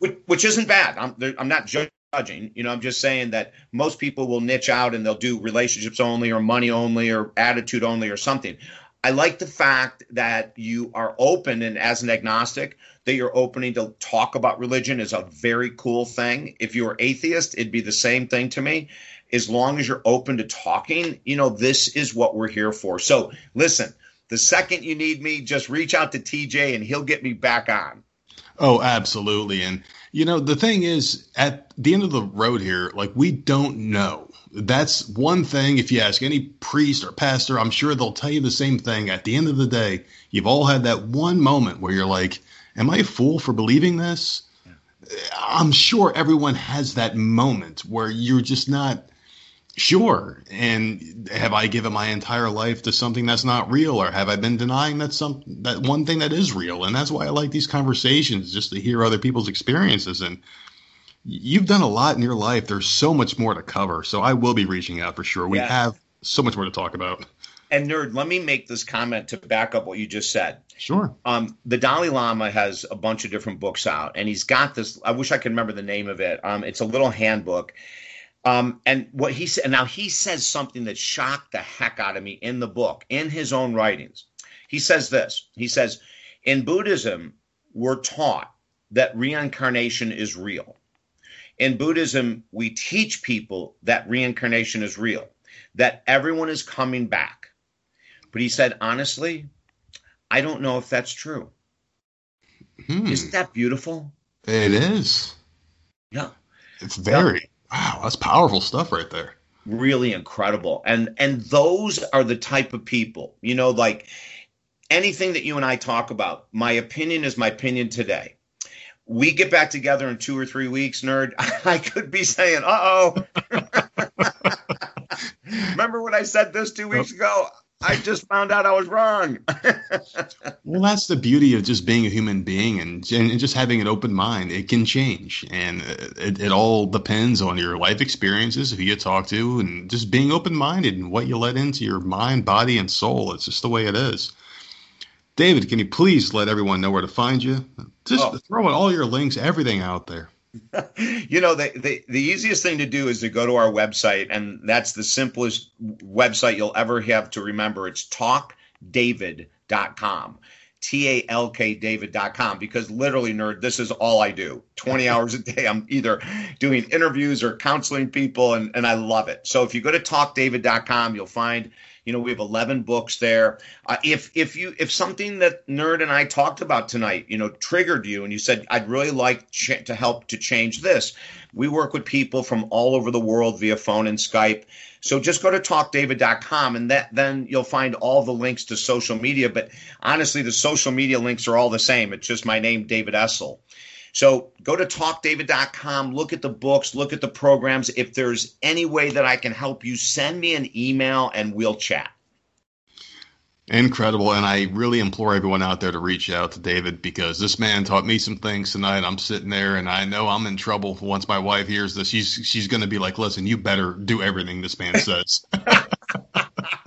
which isn't bad. I'm not judging. You know, I'm just saying that most people will niche out and they'll do relationships only or money only or attitude only or something. I like the fact that you are open, and as an agnostic, that you're opening to talk about religion is a very cool thing. If you were atheist, it'd be the same thing to me. As long as you're open to talking, you know, this is what we're here for. So listen, the second you need me, just reach out to TJ and he'll get me back on. Oh, absolutely. And You know, the thing is, at the end of the road here, like, we don't know. That's one thing. If you ask any priest or pastor, I'm sure they'll tell you the same thing. At the end of the day, you've all had that one moment where you're like, am I a fool for believing this? Yeah. I'm sure everyone has that moment where you're just not sure. And have I given my entire life to something that's not real? Or have I been denying that one thing that is real? And that's why I like these conversations, just to hear other people's experiences. And you've done a lot in your life. There's so much more to cover. So I will be reaching out for sure. We have so much more to talk about. And Nerd, let me make this comment to back up what you just said. Sure. The Dalai Lama has a bunch of different books out, and he's got this, I wish I could remember the name of it. It's a little handbook. And what he said, now he says something that shocked the heck out of me in the book, in his own writings. He says this, he says, in Buddhism, we're taught that reincarnation is real. In Buddhism, we teach people that reincarnation is real, that everyone is coming back. But he said, honestly, I don't know if that's true. Isn't that beautiful? It is. Yeah. It's very, wow, that's powerful stuff right there. Really incredible. And those are the type of people, you know, like anything that you and I talk about, my opinion is my opinion today. We get back together in 2 or 3 weeks, Nerd, I could be saying, uh-oh. Remember when I said this 2 weeks ago? I just found out I was wrong. Well, that's the beauty of just being a human being and just having an open mind. It can change. And it all depends on your life experiences, who you talk to, and just being open-minded and what you let into your mind, body, and soul. It's just the way it is. David, can you please let everyone know where to find you? Just throw in all your links, everything out there. You know, the easiest thing to do is to go to our website, and that's the simplest website you'll ever have to remember. It's talkdavid.com, talkdavid.com, because literally, Nerd, this is all I do. 20 hours a day, I'm either doing interviews or counseling people, and I love it. So if you go to talkdavid.com, you'll find, you know, we have 11 books there. If something that Nerd and I talked about tonight, you know, triggered you and you said, I'd really like to help to change this. We work with people from all over the world via phone and Skype. So just go to talkdavid.com and then you'll find all the links to social media. But honestly, the social media links are all the same. It's just my name, David Essel. So go to talkdavid.com, look at the books, look at the programs. If there's any way that I can help you, send me an email and we'll chat. Incredible. And I really implore everyone out there to reach out to David, because this man taught me some things tonight. I'm sitting there and I know I'm in trouble. Once my wife hears this, she's going to be like, listen, you better do everything this man says.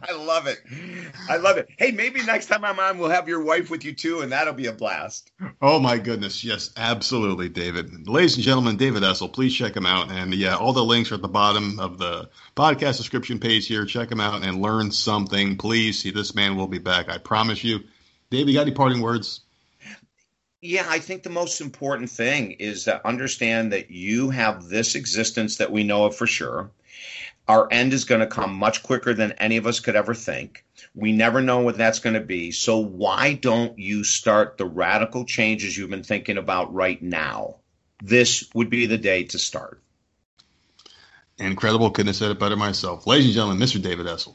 I love it. I love it. Hey, maybe next time I'm on, we'll have your wife with you too, and that'll be a blast. Oh my goodness. Yes, absolutely, David. Ladies and gentlemen, David Essel, please check him out. And yeah, all the links are at the bottom of the podcast description page here. Check him out and learn something. Please see, this man will be back. I promise you. David, you got any parting words? Yeah, I think the most important thing is to understand that you have this existence that we know of for sure. Our end is going to come much quicker than any of us could ever think. We never know what that's going to be. So why don't you start the radical changes you've been thinking about right now? This would be the day to start. Incredible. Couldn't have said it better myself. Ladies and gentlemen, Mr. David Essel.